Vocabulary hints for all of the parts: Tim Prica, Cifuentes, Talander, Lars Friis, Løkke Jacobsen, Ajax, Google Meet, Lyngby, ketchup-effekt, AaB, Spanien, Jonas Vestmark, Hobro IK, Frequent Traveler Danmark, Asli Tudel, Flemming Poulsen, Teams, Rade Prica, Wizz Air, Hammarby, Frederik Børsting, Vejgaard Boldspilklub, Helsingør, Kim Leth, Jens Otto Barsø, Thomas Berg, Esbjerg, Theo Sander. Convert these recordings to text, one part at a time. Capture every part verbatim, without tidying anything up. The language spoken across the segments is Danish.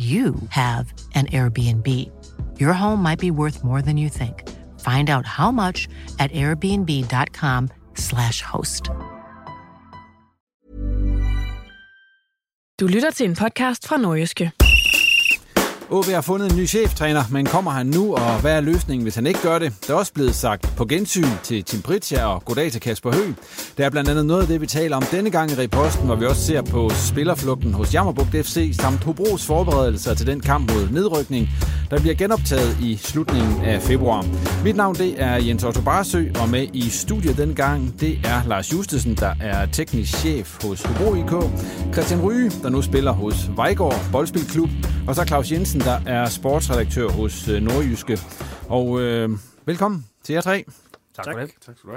you have an Airbnb. Your home might be worth more than you think. Find out how much at airbnb dot com slash host. Du lytter til en podcast fra Nordjyske. O B har fundet en ny cheftræner, men kommer han nu, og hvad er løsningen, hvis han ikke gør det? Der er også blevet sagt på gensyn til Tim Prica og goddag til Kasper Høgh. Der er blandt andet noget af det, vi taler om denne gang i reposten, hvor vi også ser på spillerflugten hos Jammerbugt F C samt Hobros forberedelser til den kamp mod nedrykning, der bliver genoptaget i slutningen af februar. Mit navn det er Jens Otto Barsø, og med i studiet denne gang det er Lars Justesen, der er teknisk chef hos Hobro I K, Christian Ryge, der nu spiller hos Vejgaard Boldspilklub, og så Claus Jensen, der er sportsredaktør hos Nordjyske. Og øh, velkommen til jer tre. Tak, tak. for det. Tak skal du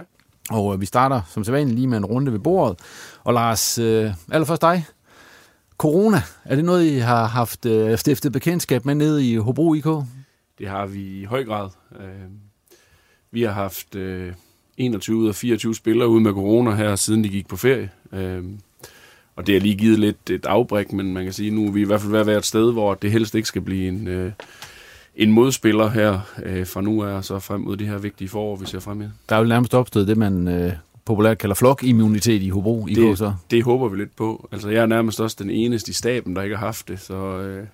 have. Og øh, vi starter som sædvanligt lige med en runde ved bordet. Og Lars, øh, allerførst dig. Corona, er det noget, I har haft øh, stiftet bekendtskab med nede i Hobro I K? Det har vi i høj grad. Øh, vi har haft øh, enogtyve ud af fireogtyve spillere ude med corona her, siden de gik på ferie. Øh, Og det har lige givet lidt et afbræk, men man kan sige, nu er vi i hvert fald ved at være et sted, hvor det helst ikke skal blive en, øh, en modspiller her øh, fra nu af, og så frem mod det her vigtige forår, vi ser frem med. Der er jo nærmest opstået det, man øh, populært kalder flokimmunitet i Hobro. Det, så. det håber vi lidt på. Altså, jeg er nærmest også den eneste i staben, der ikke har haft det, så øh,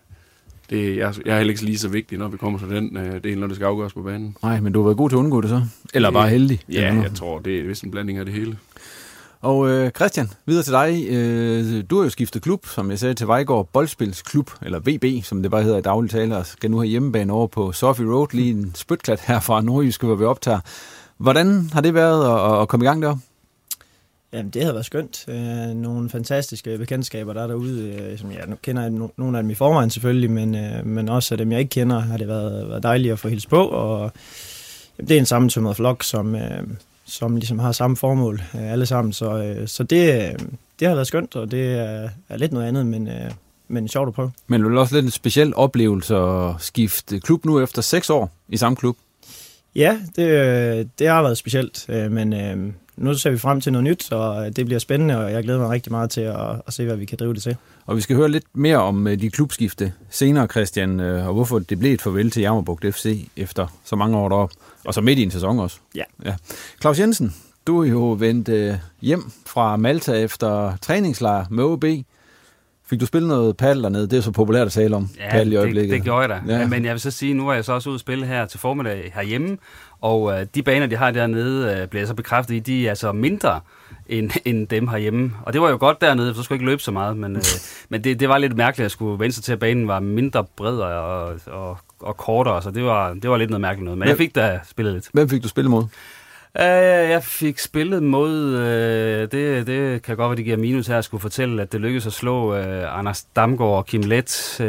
det, jeg, jeg er heller ikke lige så vigtig, når vi kommer til den øh, del, når det skal afgøres på banen. Nej, men du har været god til at undgå det så? Eller det, bare heldig? Ja, jeg tror, det er vist en blanding af det hele. Og øh, Christian, videre til dig. Øh, du har jo skiftet klub, som jeg sagde, til Vejgaard Boldspilsklub, eller V B, som det bare hedder i daglig tale, og skal nu have hjemmebane over på Sophie Road, lige en spytklat her fra Nordjyske, hvor vi optager. Hvordan har det været at, at komme i gang deroppe? Jamen, det har været skønt. Øh, nogle fantastiske bekendtskaber, der er derude, øh, som jeg ja, kender nogle af dem i forvejen selvfølgelig, men, øh, men også af dem, jeg ikke kender, har det været, været dejligt at få hils på, og jamen, det er en sammentømret flok, som... Øh, som ligesom har samme formål alle sammen, så, så det, det har været skønt, og det er, er lidt noget andet, men, men sjovt at prøve. Men det er også lidt en speciel oplevelse at skifte klub nu efter seks år i samme klub? Ja, det, det har været specielt, men nu ser vi frem til noget nyt, og det bliver spændende, og jeg glæder mig rigtig meget til at, at se, hvad vi kan drive det til. Og vi skal høre lidt mere om de klubskifte senere, Christian, og hvorfor det blev et farvel til Jammerbugt F C efter så mange år derop. Og så midt i en sæson også. Ja. ja. Claus Jensen, du er jo vendt øh, hjem fra Malta efter træningslejr med O B. Fik du spillet noget paddel dernede? Det er så populært at tale om, ja, paddel i øjeblikket. Det, det gjorde jeg da. Ja. Men jeg vil så sige, nu er jeg så også ude at spille her til formiddag herhjemme, og øh, de baner, de har dernede, øh, bliver jeg så bekræftet i, de er så mindre end, end dem herhjemme. Og det var jo godt dernede, for så skulle jeg ikke løbe så meget, men, øh, men det, det var lidt mærkeligt, at jeg skulle vende sig til, at banen var mindre bredere og, og og kortere, så det var, det var lidt noget mærkeligt noget. Men hvem, jeg fik da spillet lidt. Hvem fik du spillet mod? Uh, jeg fik spillet mod, uh, det, det kan godt være, det giver minus her at skulle fortælle, at det lykkedes at slå uh, Anders Damgaard og Kim Leth, uh,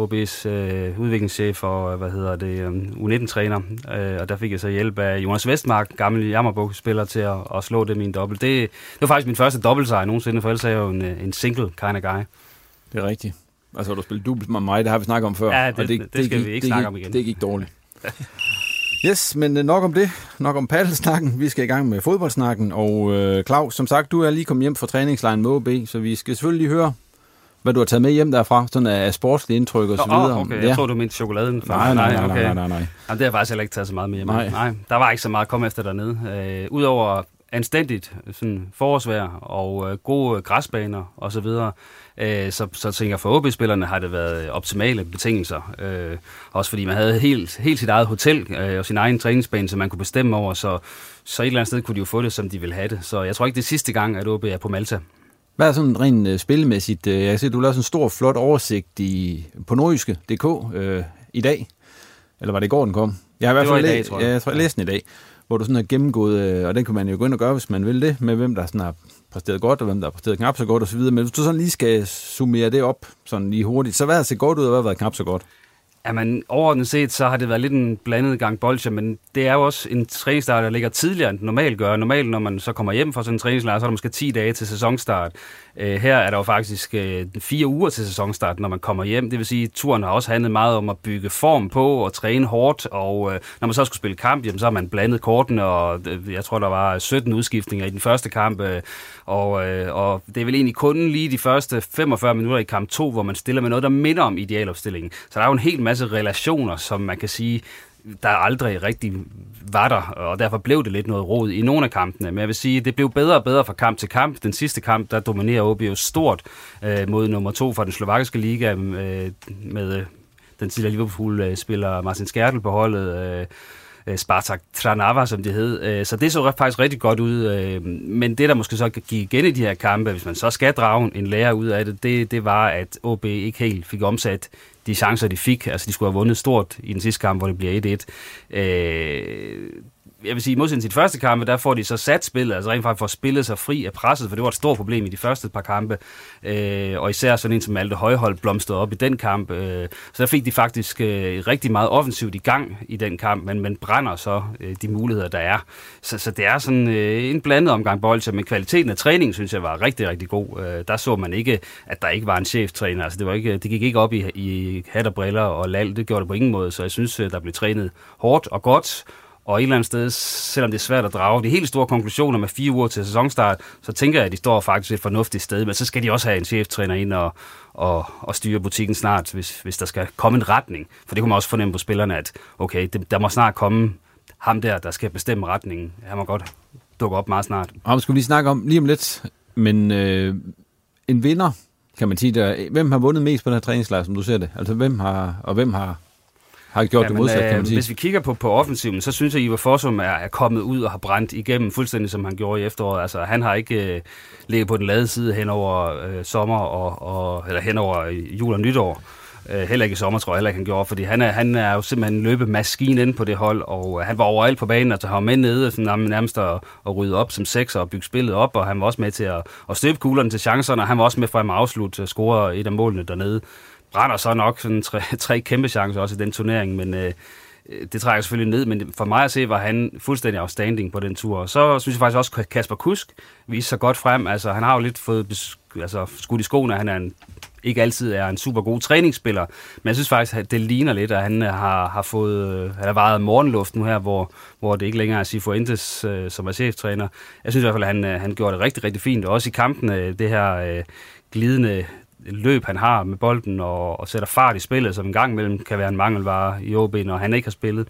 O B's uh, udviklingschef og hvad hedder det, um, U nitten-træner. Uh, og der fik jeg så hjælp af Jonas Vestmark, gammel Jammerbugt-spiller, til at, at slå dem i en dobbelt. Det, det var faktisk min første dobbeltsejr nogensinde, for ellers er jeg jo en, en single kind of guy. Det er rigtigt. Altså, du spillede dobbelt med mig, det har vi snakket om før. Ja, det, og det, det, det skal det, vi ikke det, snakke det, om igen. Det gik dårligt. Yes, men nok om det. Nok om paddelsnakken. Vi skal i gang med fodboldsnakken. Og øh, Claus, som sagt, du er lige kommet hjem fra træningslejren med O B, så vi skal selvfølgelig høre, hvad du har taget med hjem derfra, sådan af sportslige indtryk og så videre. Åh, okay. Jeg ja. tror, du mente chokoladen. Nej, nej, nej, okay. nej, nej, nej. Jamen, det har faktisk heller ikke taget så meget med hjem. Nej. nej. Der var ikke så meget at komme efter dernede. Øh, Udover anstændigt sådan forårsvejr og øh, gode græsbaner og så videre, øh, så, så tænker jeg, for O B-spillerne har det været optimale betingelser. Øh, også fordi man havde helt, helt sit eget hotel øh, og sin egen træningsbane, som man kunne bestemme over, så, så et eller andet sted kunne de jo få det, som de ville have det. Så jeg tror ikke, det er sidste gang, at O B er på Malta. Hvad er sådan rent øh, spilmæssigt? Øh, jeg kan se, du lavede sådan en stor, flot oversigt i, på nordjyske punktum d k øh, i dag. Eller var det i går, den kom? Jeg har i hvert fald læ- dag, tror jeg. Jeg, tror, jeg læste den i dag, hvor du sådan har gennemgået, og den kan man jo gå ind og gøre, hvis man vil det, med hvem der sådan har præsteret godt, og hvem der har præsteret knap så godt osv. Men hvis du sådan lige skal summere det op sådan lige hurtigt, så hvad har set godt ud, og hvad har været knap så godt? Jamen, overordnet set, så har det været lidt en blandet gang bolsje, men det er jo også en træningsstart, der ligger tidligere end normalt gør. Normalt, når man så kommer hjem fra sådan en træningslejr, så er der måske ti dage til sæsonstart. Øh, her er der jo faktisk øh, fire uger til sæsonstart, når man kommer hjem. Det vil sige, at turen har også handlet meget om at bygge form på og træne hårdt, og øh, når man så skulle spille kamp, jamen, så har man blandet kortene, og øh, jeg tror, der var sytten udskiftninger i den første kamp, øh, og, øh, og det er vel egentlig kun lige de første femogfyrre minutter i kamp to, hvor man stiller med noget, der minder om idealopstillingen. Så der er jo en hel masse relationer, som man kan sige, der aldrig rigtig var der, og derfor blev det lidt noget rod i nogle af kampene. Men jeg vil sige, det blev bedre og bedre fra kamp til kamp. Den sidste kamp, der dominerer O B jo stort øh, mod nummer to fra den slovakiske liga øh, med øh, den tidligere Liverpool-spiller Martin Skertel på holdet, øh, Spartak Trnava, som det hed. Så det så faktisk rigtig godt ud. Men det, der måske så gik igen i de her kampe, hvis man så skal drage en lærer ud af det, det, det var, at O B ikke helt fik omsat de chancer, de fik. Altså, de skulle have vundet stort i den sidste kamp, hvor det bliver et-et. Øh, jeg vil sige, i modsætning til de første kampe, der får de så sat spillet, altså rent faktisk får spillet sig fri af presset, for det var et stort problem i de første par kampe. Øh, og især sådan en som Malte Højhold blomstrede op i den kamp. Øh, så der fik de faktisk øh, rigtig meget offensivt i gang i den kamp, men man brænder så øh, de muligheder, der er. Så, så det er sådan øh, en blandet omgang bolde, men kvaliteten af træningen, synes jeg, var rigtig, rigtig god. Øh, der så man ikke, at der ikke var en cheftræner. Altså, det, var ikke, det gik ikke op i, i hat og briller og lal. Det gjorde det på ingen måde, så jeg synes, der blev trænet hårdt og godt. Og et eller andet sted, selvom det er svært at drage de helt store konklusioner med fire uger til sæsonstart, så tænker jeg, at de står faktisk et fornuftigt sted. Men så skal de også have en cheftræner ind og, og, og styre butikken snart, hvis, hvis der skal komme en retning. For det kunne man også fornemme på spillerne, at okay, der må snart komme ham der, der skal bestemme retningen. Han må godt dukke op meget snart. Ham skulle vi lige snakke om lige om lidt. Men øh, en vinder, kan man sige, der, hvem har vundet mest på den her træningslejr, som du ser det? Altså hvem har, og hvem har... har gjort ja, men, det modsat, kan man sige. Hvis vi kigger på, på offensiven, så synes jeg, at Ivar Fossum er, er kommet ud og har brændt igennem, fuldstændig som han gjorde i efteråret. Altså, han har ikke øh, ligget på den lade side hen over øh, sommer, og, og, eller hen over jul og nytår. Øh, heller ikke i sommer, tror jeg heller ikke, han gjorde, fordi han er, han er jo simpelthen en løbemaskine inde på det hold, og øh, han var overalt på banen, og så har med nede sådan, nærmest at, at rydde op som sekser og bygge spillet op, og han var også med til at, at støbe kuglerne til chancerne, og han var også med frem at afslutte score et af målene dernede. Brænder så nok sådan tre, tre kæmpe chancer også i den turnering, men øh, det trækker selvfølgelig ned, men for mig at se, var han fuldstændig outstanding på den tur. Så synes jeg faktisk også, at Kasper Kusk viste sig godt frem. Altså, han har jo lidt fået besk- altså, skudt i skoene, han er en, ikke altid er en super god træningsspiller, men jeg synes faktisk, at det ligner lidt, at han har, har fået, han har varet morgenluft nu her, hvor, hvor det ikke længere er at sige Fuentes, øh, som er cheftræner. Jeg synes i hvert fald, at han, han gjorde det rigtig, rigtig fint, og også i kampen, øh, det her øh, glidende løb, han har med bolden og, og sætter fart i spillet, som en gang imellem kan være en mangelvare i O B, når han ikke har spillet.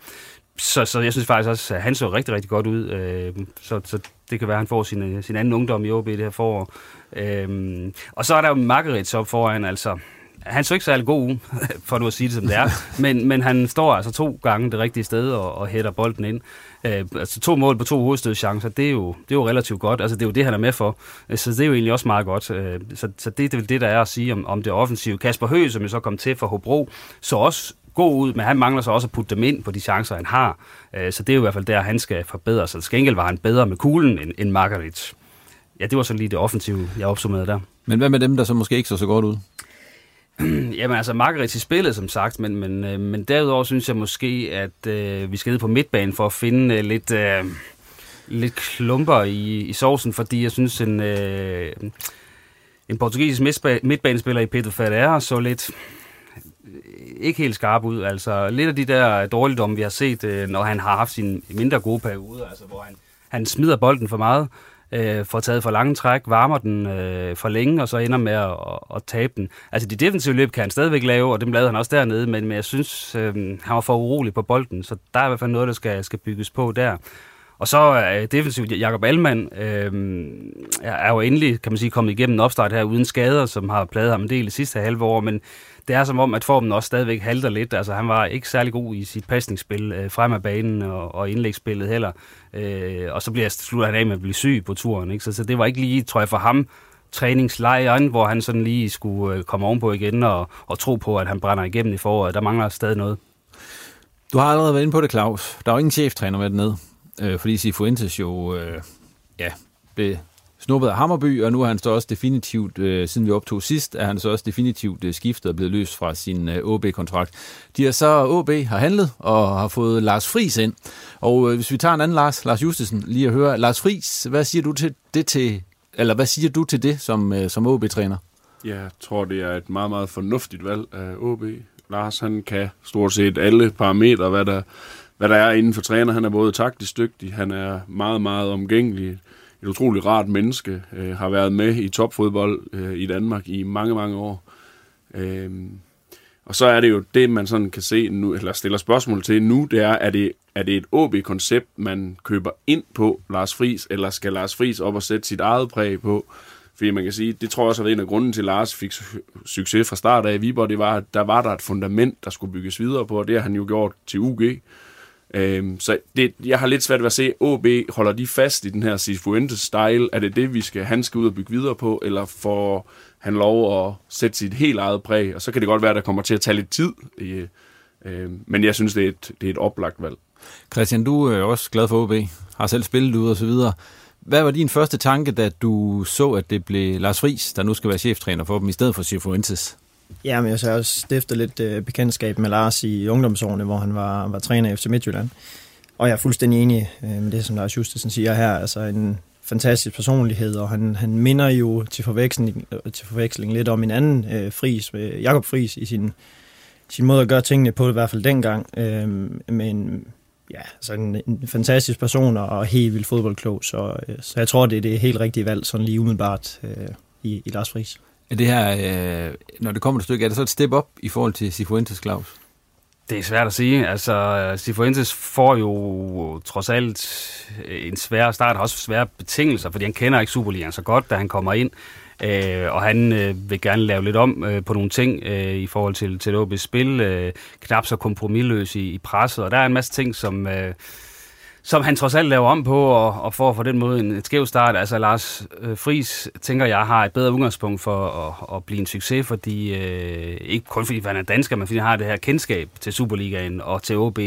Så, så jeg synes faktisk også, at han så rigtig, rigtig godt ud. Øh, så, så det kan være, at han får sin, sin anden ungdom i O B det her forår. Øh, og så er der jo Magrits op foran, altså. Han så ikke særlig god uge, for nu at sige det, som det er. Men, men han står altså to gange det rigtige sted og, og hætter bolden ind. Øh, altså to mål på to hovedstødschancer, det er, jo, det er jo relativt godt. Altså det er jo det, han er med for. Så det er jo egentlig også meget godt. Øh, så, så det er vel det, der er at sige om, om det offensive. Kasper Høgh, som jo så kom til for Hobro, så også god ud, men han mangler så også at putte dem ind på de chancer, han har. Så det er jo i hvert fald der, han skal forbedre sig. Skængel var han bedre med kuglen end, end Magrits. Ja, det var sådan lige det offensive, jeg opsummerede der. Men hvad med dem, der så måske ikke så så godt ud? Jamen altså, Magrits i spillet, som sagt, men, men, men derudover synes jeg måske, at øh, vi skal ned på midtbanen for at finde øh, lidt... Øh, lidt klumper i, i sovsen, fordi jeg synes, en, øh, en portugisisk midtba- midtbanespiller i Pedro Faria så lidt ikke helt skarp ud. Altså lidt af de der dårligdomme, vi har set, øh, når han har haft sine mindre gode perioder, altså hvor han, han smider bolden for meget, øh, får taget for lange træk, varmer den øh, for længe, og så ender med at, at, at tabe den. Altså de defensive løb kan han stadigvæk lave, og dem lavede han også dernede, men, men jeg synes, øh, han var for urolig på bolden, så der er i hvert fald noget, der skal, skal bygges på der. Og så øh, defensivt, Jakob Allmann øh, er jo endelig, kan man sige, kommet igennem en opstart her uden skader, som har plaget ham en del i sidste halve år, men det er som om, at formen også stadigvæk halter lidt. Altså han var ikke særlig god i sit pasningsspil øh, frem af banen og, og indlægsspillet heller, øh, og så bliver, slutter han af med at blive syg på turen, ikke? Så, så det var ikke lige, tror jeg, for ham træningslejren, hvor han sådan lige skulle øh, komme ovenpå igen og, og tro på, at han brænder igennem i foråret. Der mangler stadig noget. Du har allerede været inde på det, Claus. Der er jo ingen cheftræner med dernede. Øh, fordi sig Fuentes jo øh, ja, blev snuppet af Hammarby, og nu er han så også definitivt, øh, siden vi optog sidst, er han så også definitivt øh, skiftet og blevet løst fra sin øh, O B-kontrakt. De har så, O B har handlet og har fået Lars Friis ind. Og øh, hvis vi tager en anden Lars, Lars Justesen, lige at høre. Lars Friis, hvad siger du til det, til, eller hvad siger du til det som, øh, som O B-træner? Jeg tror, det er et meget, meget fornuftigt valg af O B. Lars, han kan stort set alle parametre, hvad der Hvad der er inden for træner. Han er både taktisk dygtig, han er meget, meget omgængelig, et utroligt rart menneske, øh, har været med i topfodbold øh, i Danmark i mange, mange år. Øh, og så er det jo det, man sådan kan se nu, eller stiller spørgsmål til nu, det er, er det, er det et O B-koncept, man køber ind på Lars Friis, eller skal Lars Friis op og sætte sit eget præg på? Fordi man kan sige, det tror jeg også er en af grunden til, at Lars fik succes fra start af i Viborg, det var, at der var der et fundament, der skulle bygges videre på, og det har han jo gjort til U G. Så det, jeg har lidt svært ved at se, O B holder de fast i den her Cifuentes-style? Er det det, vi skal, han skal ud og bygge videre på, eller får han lov at sætte sit helt eget præg? Og så kan det godt være, at der kommer til at tage lidt tid, men jeg synes, det er et, det er et oplagt valg. Christian, du er også glad for O B, har selv spillet ud og så videre. Hvad var din første tanke, da du så, at det blev Lars Friis, der nu skal være cheftræner for dem, i stedet for Cifuentes? Ja, men jeg har også stiftet lidt øh, bekendtskab med Lars i ungdomsårene, hvor han var, var træner i F C Midtjylland. Og jeg er fuldstændig enig øh, med det, som Lars Justesen siger her. Altså en fantastisk personlighed, og han, han minder jo til forveksling, til forveksling lidt om en anden øh, Friis, øh, Jakob Friis, i sin, sin måde at gøre tingene på, i hvert fald dengang. Øh, men ja, altså en, en fantastisk person og helt vildt fodboldklog, så, øh, så jeg tror, det er det helt rigtige valg, sådan lige umiddelbart øh, i, i Lars Friis. Er det her, øh, når det kommer et stykke, er det så et step op i forhold til Cifuentes, Claus? Det er svært at sige. Altså, Cifuentes får jo trods alt en svær start, har også svære betingelser, fordi han kender ikke Superligaen så godt, da han kommer ind. Øh, og han øh, vil gerne lave lidt om øh, på nogle ting øh, i forhold til, til O B's spil. Øh, knap så kompromilløs i, i presset, og der er en masse ting, som... Øh, som han trods alt laver om på, og, og får på den måde en skæv start. Altså Lars øh, Friis, tænker jeg, har et bedre udgangspunkt for at, at blive en succes, fordi øh, ikke kun fordi han er dansker, men fordi han har det her kendskab til Superligaen og til O B.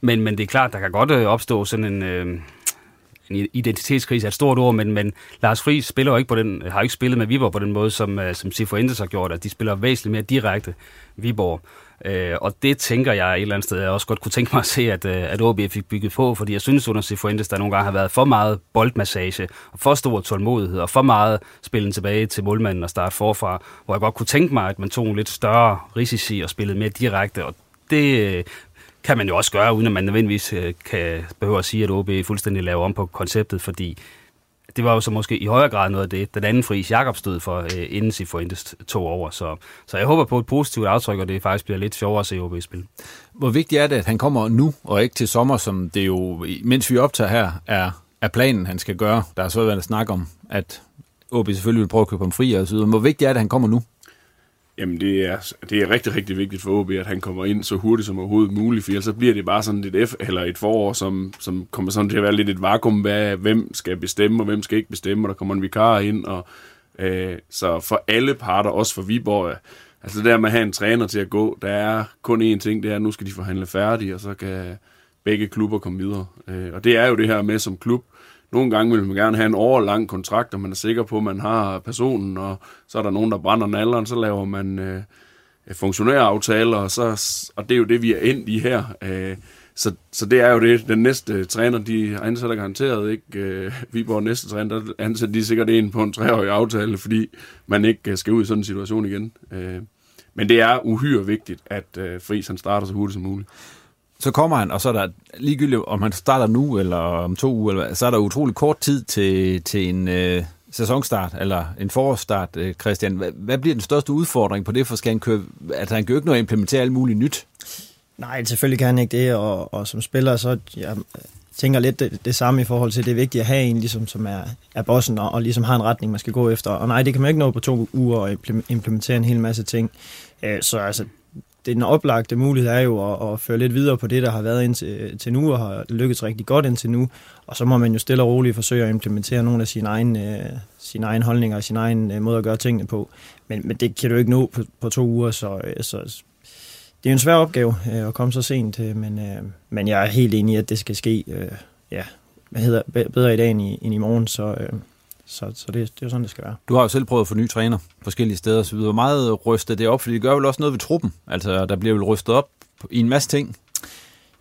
Men, men det er klart, der kan godt opstå sådan en, øh, en identitetskrise, er et stort ord, men, men Lars Friis spiller jo ikke på den, har ikke spillet med Viborg på den måde, som, som Cifuentes har gjort, at de spiller væsentligt mere direkte Viborg. Øh, og det tænker jeg et eller andet sted, jeg også godt kunne tænke mig at se, at, at O B fik bygget på, fordi jeg synes under Cifuentes, der nogle gange har været for meget boldmassage, for stor tålmodighed, og for meget spillen tilbage til målmanden og starte forfra, hvor jeg godt kunne tænke mig, at man tog en lidt større risici og spillede mere direkte, og det kan man jo også gøre, uden at man nødvendigvis kan behøve at sige, at O B fuldstændig laver om på konceptet, fordi det var jo så måske i højere grad noget af det, den anden Friis Jakob stod for, inden Cifuentes tog over. Så, så jeg håber på et positivt aftryk, og det faktisk bliver lidt sjovere at se O B spille. Hvor vigtigt er det, at han kommer nu, og ikke til sommer, som det jo, mens vi optager her, er, er planen, han skal gøre. Der er så været at snakke om, at O B selvfølgelig vil prøve at købe ham fri og så videre. Hvor vigtigt er det, at han kommer nu? Jamen det er, det er rigtig, rigtig vigtigt for O B, at han kommer ind så hurtigt som overhovedet muligt, for ellers så bliver det bare sådan lidt F, eller et forår, som, som kommer sådan til at være lidt et vakuum, hvad, hvem skal bestemme, og hvem skal ikke bestemme, og der kommer en vikar ind, og øh, så for alle parter, også for Viborg, Altså det der med at have en træner til at gå, der er kun én ting, det er, at nu skal de forhandle færdigt, og så kan begge klubber komme videre. Og det er jo det her med som klub. Nogle gange vil man gerne have en årlang kontrakt, og man er sikker på, at man har personen, og så er der nogen, der brænder nalleren, så laver man øh, funktionæraftaler, og, så, og det er jo det, vi er endt i her. Øh, så, så det er jo det. Den næste træner, de ansætter garanteret ikke. Øh, Viborg næste træner, der ansætter de sikkert en på en treårig aftale, fordi man ikke skal ud i sådan en situation igen. Øh, men det er uhyre vigtigt, at øh, Friis han starter så hurtigt som muligt. Så kommer han, og så er der ligegyldigt, om han starter nu eller om to uger, eller, så er der utrolig kort tid til, til en øh, sæsonstart, eller en forårsstart, øh, Christian. Hvad, hvad bliver den største udfordring på det, for skal han køre, at han kan jo ikke nå at implementere alt muligt nyt? Nej, selvfølgelig kan han ikke det, og, og som spiller, så jeg tænker lidt det, det samme i forhold til, det er vigtigt at have en, ligesom, som er, er bossen, og, og ligesom har en retning, man skal gå efter. Og nej, det kan man ikke nå på to uger at implementere en hel masse ting. Øh, så altså... Den oplagte mulighed er jo at, at føre lidt videre på det, der har været indtil til nu, og har lykkes rigtig godt indtil nu. Og så må man jo stille og roligt forsøge at implementere nogle af sine egne, øh, sine egne holdninger og sine egne øh, måder at gøre tingene på. Men, men det kan du ikke nå på, på to uger, så, øh, så det er en svær opgave øh, at komme så sent. Øh, men, øh, men jeg er helt enig i, at det skal ske øh, ja, hvad hedder, bedre i dag end i, end i morgen, så... Øh, Så, så det, det er jo sådan, det skal være. Du har jo selv prøvet at få nye træner forskellige steder, så vi var meget rystet det op, fordi det gør vel også noget ved truppen. Altså, der bliver vel rystet op i en masse ting.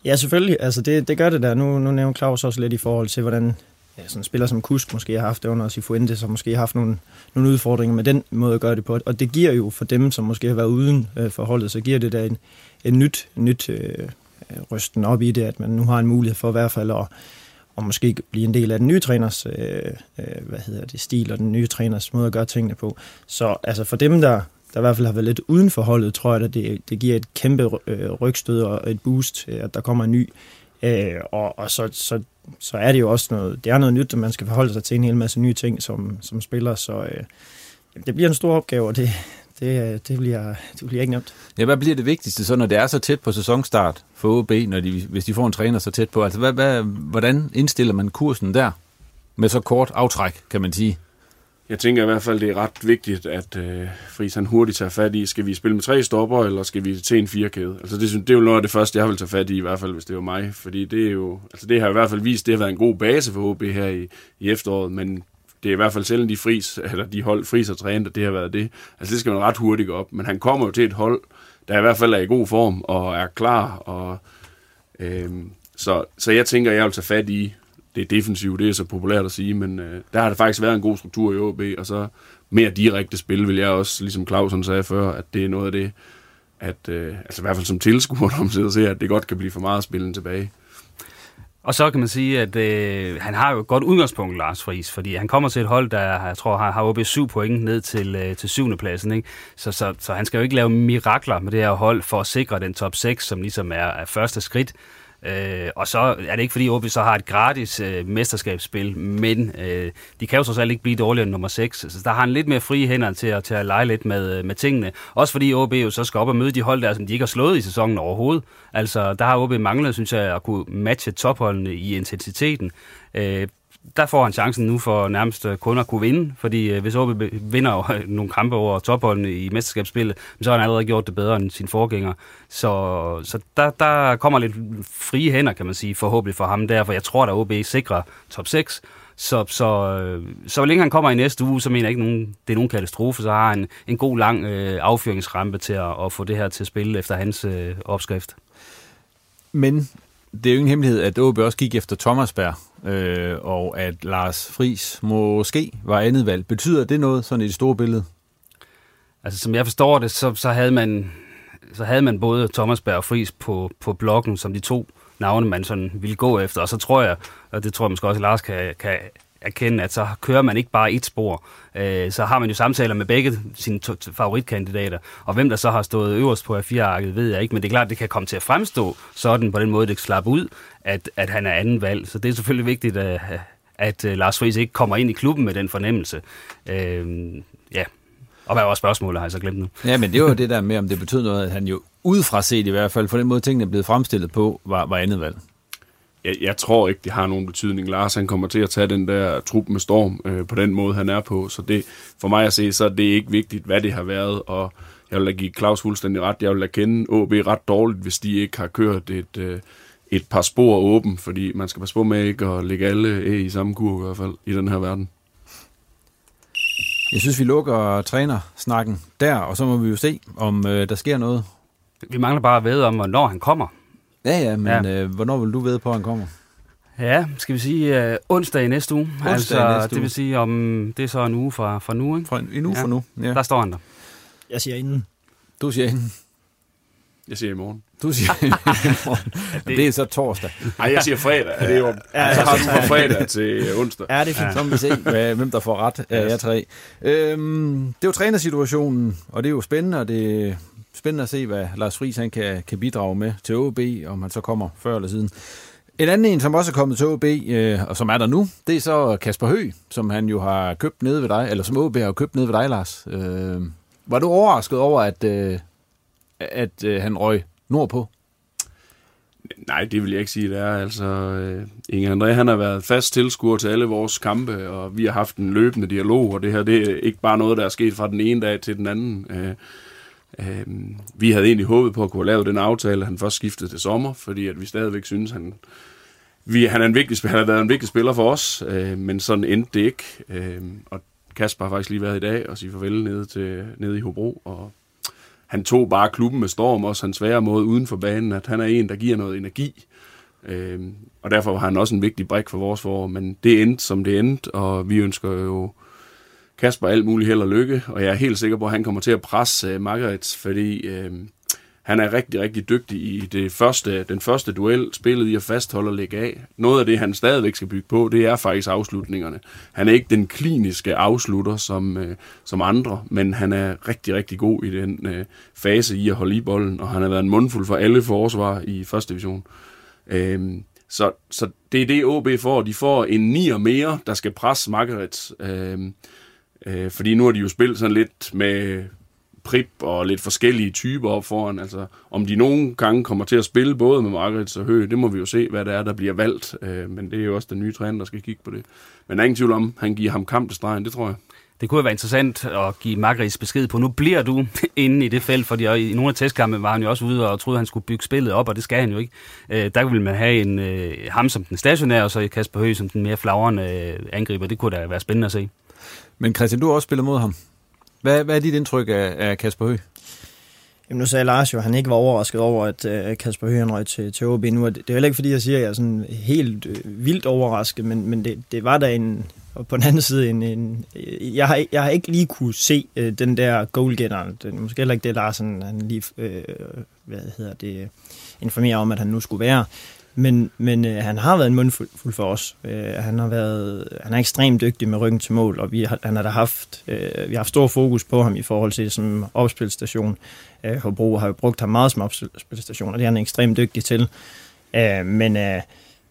Ja, selvfølgelig. Altså, det, det gør det der. Nu, nu nævner Claus også lidt i forhold til, hvordan ja, sådan spiller som Kusk måske har haft det under os i Fuentes, og måske har haft nogle, nogle udfordringer med den måde at gøre det på. Og det giver jo for dem, som måske har været uden øh, for holdet, så giver det der en, en nyt, nyt øh, rysten op i det, at man nu har en mulighed for i hvert fald at og måske blive en del af den nye træners øh, øh, hvad hedder det, stil og den nye træners måde at gøre tingene på. Så altså for dem, der, der i hvert fald har været lidt uden for holdet, tror jeg, at det, det giver et kæmpe øh, rygstød og et boost, øh, at der kommer en ny. Øh, og og så, så, så er det jo også noget, det er noget nyt, at man skal forholde sig til en hel masse nye ting som, som spiller. Så øh, det bliver en stor opgave, og det, det, det, bliver, det bliver ikke nemt. Ja, hvad bliver det vigtigste så, når det er så tæt på sæsonstart for O B, når de, hvis de får en træner så tæt på? Altså, hvad, hvad, hvordan indstiller man kursen der med så kort aftræk, kan man sige? Jeg tænker i hvert fald, det er ret vigtigt, at øh, Friis han hurtigt tager fat i, skal vi spille med tre stopper, eller skal vi til en firkæde? Altså, det, det er jo noget af det første, jeg vil tage fat i, i hvert fald, hvis det var mig. Fordi det er jo, altså det har i hvert fald vist, det har været en god base for O B her i, i efteråret, men det er i hvert fald selv de Friis, eller de hold Friis og trænet, og det har været det. Altså det skal man ret hurtigt gå op. Men han kommer jo til et hold, der i hvert fald er i god form og er klar. Og, øhm, så, så jeg tænker, jeg vil tage fat i, det er defensivt, det er så populært at sige, men øh, der har det faktisk været en god struktur i AaB, og så mere direkte spil, vil jeg også, ligesom Clausen sagde før, at det er noget af det, at øh, altså i hvert fald som tilskuer, når man sidder og ser, at det godt kan blive for meget spillen tilbage. Og så kan man sige, at øh, han har jo et godt udgangspunkt, Lars Friis, fordi han kommer til et hold, der jeg tror, har, har O B syv point ned til, øh, til syvende pladsen. Ikke? Så, så, så han skal jo ikke lave mirakler med det her hold for at sikre den top seks, som ligesom er, er første skridt. Øh, og så er det ikke, fordi O B så har et gratis øh, mesterskabsspil, men øh, de kan jo så ikke blive dårligere end nummer seks. Så der har han lidt mere frie hænder til at, til at lege lidt med, med tingene. Også fordi O B jo så skal op og møde de hold der, som de ikke har slået i sæsonen overhovedet. Altså, der har O B manglet, synes jeg, at kunne matche topholdene i intensiteten. Øh, der får han chancen nu for nærmest kun at kunne vinde, fordi øh, hvis O B vinder nogle kampe over topholdene i mesterskabsspillet, så har han allerede gjort det bedre end sine forgængere. Så, så der, der kommer lidt frie hænder, kan man sige, forhåbentlig for ham der, for jeg tror, at O B sikrer top seks. Så, så, øh, så længe han kommer i næste uge, så mener jeg ikke, nogen, det er nogen katastrofe, så har han en, en god lang øh, affyringsrampe til at, at få det her til at spille efter hans øh, opskrift. Men det er jo ingen hemmelighed, at O B også gik efter Thomas Berg, øh, og at Lars Friis måske var andet valg. Betyder det noget sådan i det store billede? Altså, som jeg forstår det, så, så, havde, man, så havde man både Thomas Berg og Friis på, på bloggen, som de to navne, man sådan ville gå efter. Og så tror jeg, og det tror jeg måske også, at Lars kan, kan erkende, at så kører man ikke bare et spor. Øh, så har man jo samtaler med begge sine to- favoritkandidater. Og hvem der så har stået øverst på A fire-arket, ved jeg ikke. Men det er klart, det kan komme til at fremstå sådan, på den måde, det slapper ud, at, at han er anden valg. Så det er selvfølgelig vigtigt, at, at Lars Friis ikke kommer ind i klubben med den fornemmelse. Øh, ja. Og hvad var spørgsmålet, har jeg så glemt nu? Ja, men det var det der med, om det betød noget, at han jo udefra set i hvert fald, for den måde tingene er blevet fremstillet på, var, var andet valg. Jeg, jeg tror ikke, det har nogen betydning. Lars, han kommer til at tage den der trup med storm øh, på den måde, han er på. Så det, for mig at se, så er det ikke vigtigt, hvad det har været. Og Jeg vil da give Claus fuldstændig ret. Jeg vil da kende AaB ret dårligt, hvis de ikke har kørt et, øh, et par spor åben, fordi man skal passe på med ikke at lægge alle æg i samme kurv i hvert fald i den her verden. Jeg synes, vi lukker trænersnakken der, og så må vi jo se, om øh, der sker noget. Vi mangler bare at vide om, hvornår han kommer. Ja, ja, men ja. Øh, hvornår vil du vide på, at han kommer? Ja, skal vi sige øh, onsdag i næste uge. Onsdag altså, næste uge. Det vil sige, om det er så en uge fra, fra nu, ikke? Fra en, en uge ja. fra nu, ja. Der står han der. Jeg siger inden. Du siger inden. Jeg siger i morgen. Du siger i morgen. Det... det er så torsdag. Nej, jeg siger fredag. Ja. Det er jo... ja, så har du fra fredag til onsdag. Ja, det er fint. Ja. Så må vi se, hvem der får ret af jer tre. Øhm, det er jo trænersituationen, og det er jo spændende, og det er spændende at se, hvad Lars Friis han kan, kan bidrage med til AaB, om han så kommer før eller siden. En anden en, som også er kommet til AaB, øh, og som er der nu, det er så Kasper Høgh, som han jo har købt nede ved dig, eller som AaB har købt nede ved dig, Lars. Øh, var du overrasket over, at... Øh, at øh, han røg nordpå? Nej, det vil jeg ikke sige, det er. Altså, øh, Inger André, han har været fast tilskuer til alle vores kampe, og vi har haft en løbende dialog, og det her, det er ikke bare noget, der er sket fra den ene dag til den anden. Øh, øh, vi havde egentlig håbet på at kunne lave den aftale, han først skiftede til sommer, fordi at vi stadigvæk synes, han, vi, han, er en vigtig, han har været en vigtig spiller for os, øh, men sådan endte det ikke. Øh, og Kasper har faktisk lige været i dag og sige farvel nede, til, nede i Hobro, og han tog bare klubben med storm, også hans svære måde uden for banen, at han er en, der giver noget energi. Øhm, og derfor var han også en vigtig brik for vores forår, men det endte, som det endte, og vi ønsker jo Kasper alt muligt held og lykke, og jeg er helt sikker på, at han kommer til at presse øh, Magrits, fordi øh, han er rigtig, rigtig dygtig i det første, den første duel, spillet i at fastholde og lægge af. Noget af det, han stadigvæk skal bygge på, det er faktisk afslutningerne. Han er ikke den kliniske afslutter som, øh, som andre, men han er rigtig, rigtig god i den øh, fase i at holde i bolden, og han har været en mundfuld for alle forsvar i første division. Øh, så, så det er det, AaB får. De får en nier mere, der skal presse Magrits. Øh, øh, fordi nu har de jo spillet sådan lidt med... prip og lidt forskellige typer op foran. Altså, om de nogle gange kommer til at spille både med Magrits og Høgh, det må vi jo se, hvad det er, der bliver valgt. Øh, men det er jo også den nye træner, der skal kigge på det. Men der er ingen tvivl om, han giver ham kamp til stregen, det tror jeg. Det kunne være interessant at give Magrits besked på, nu bliver du inde i det felt, fordi i nogle af testkampe var han jo også ude og troede, han skulle bygge spillet op, og det skal han jo ikke. Øh, der ville man have en, øh, ham som den stationære, og så Kasper Høgh som den mere flagrende øh, angriber. Det kunne da være spændende at se. Men Christian, du har også spillet mod ham. Hvad, hvad er dit indtryk af, af Kasper Høgh? Jamen, nu sagde Lars jo, at han ikke var overrasket over, at uh, Kasper Høgh røg til, til AaB nu. Det er heller ikke, fordi jeg siger, at jeg er sådan helt øh, vildt overrasket, men, men det, det var da en... Og på den anden side, en, en, jeg, har, jeg har ikke lige kunne se øh, den der goalgetter. Måske heller ikke det, Larsen han lige øh, hvad hedder det, informerer om, at han nu skulle være. Men, men øh, han har været en mundfuld for os. Øh, han har været, han er ekstremt dygtig med ryggen til mål, og vi har, han har da haft, øh, vi har haft stor fokus på ham i forhold til som opspilstation. Øh, Hobro har jo brugt ham meget som opspilstation, og det er han ekstremt dygtig til. Øh, men, øh,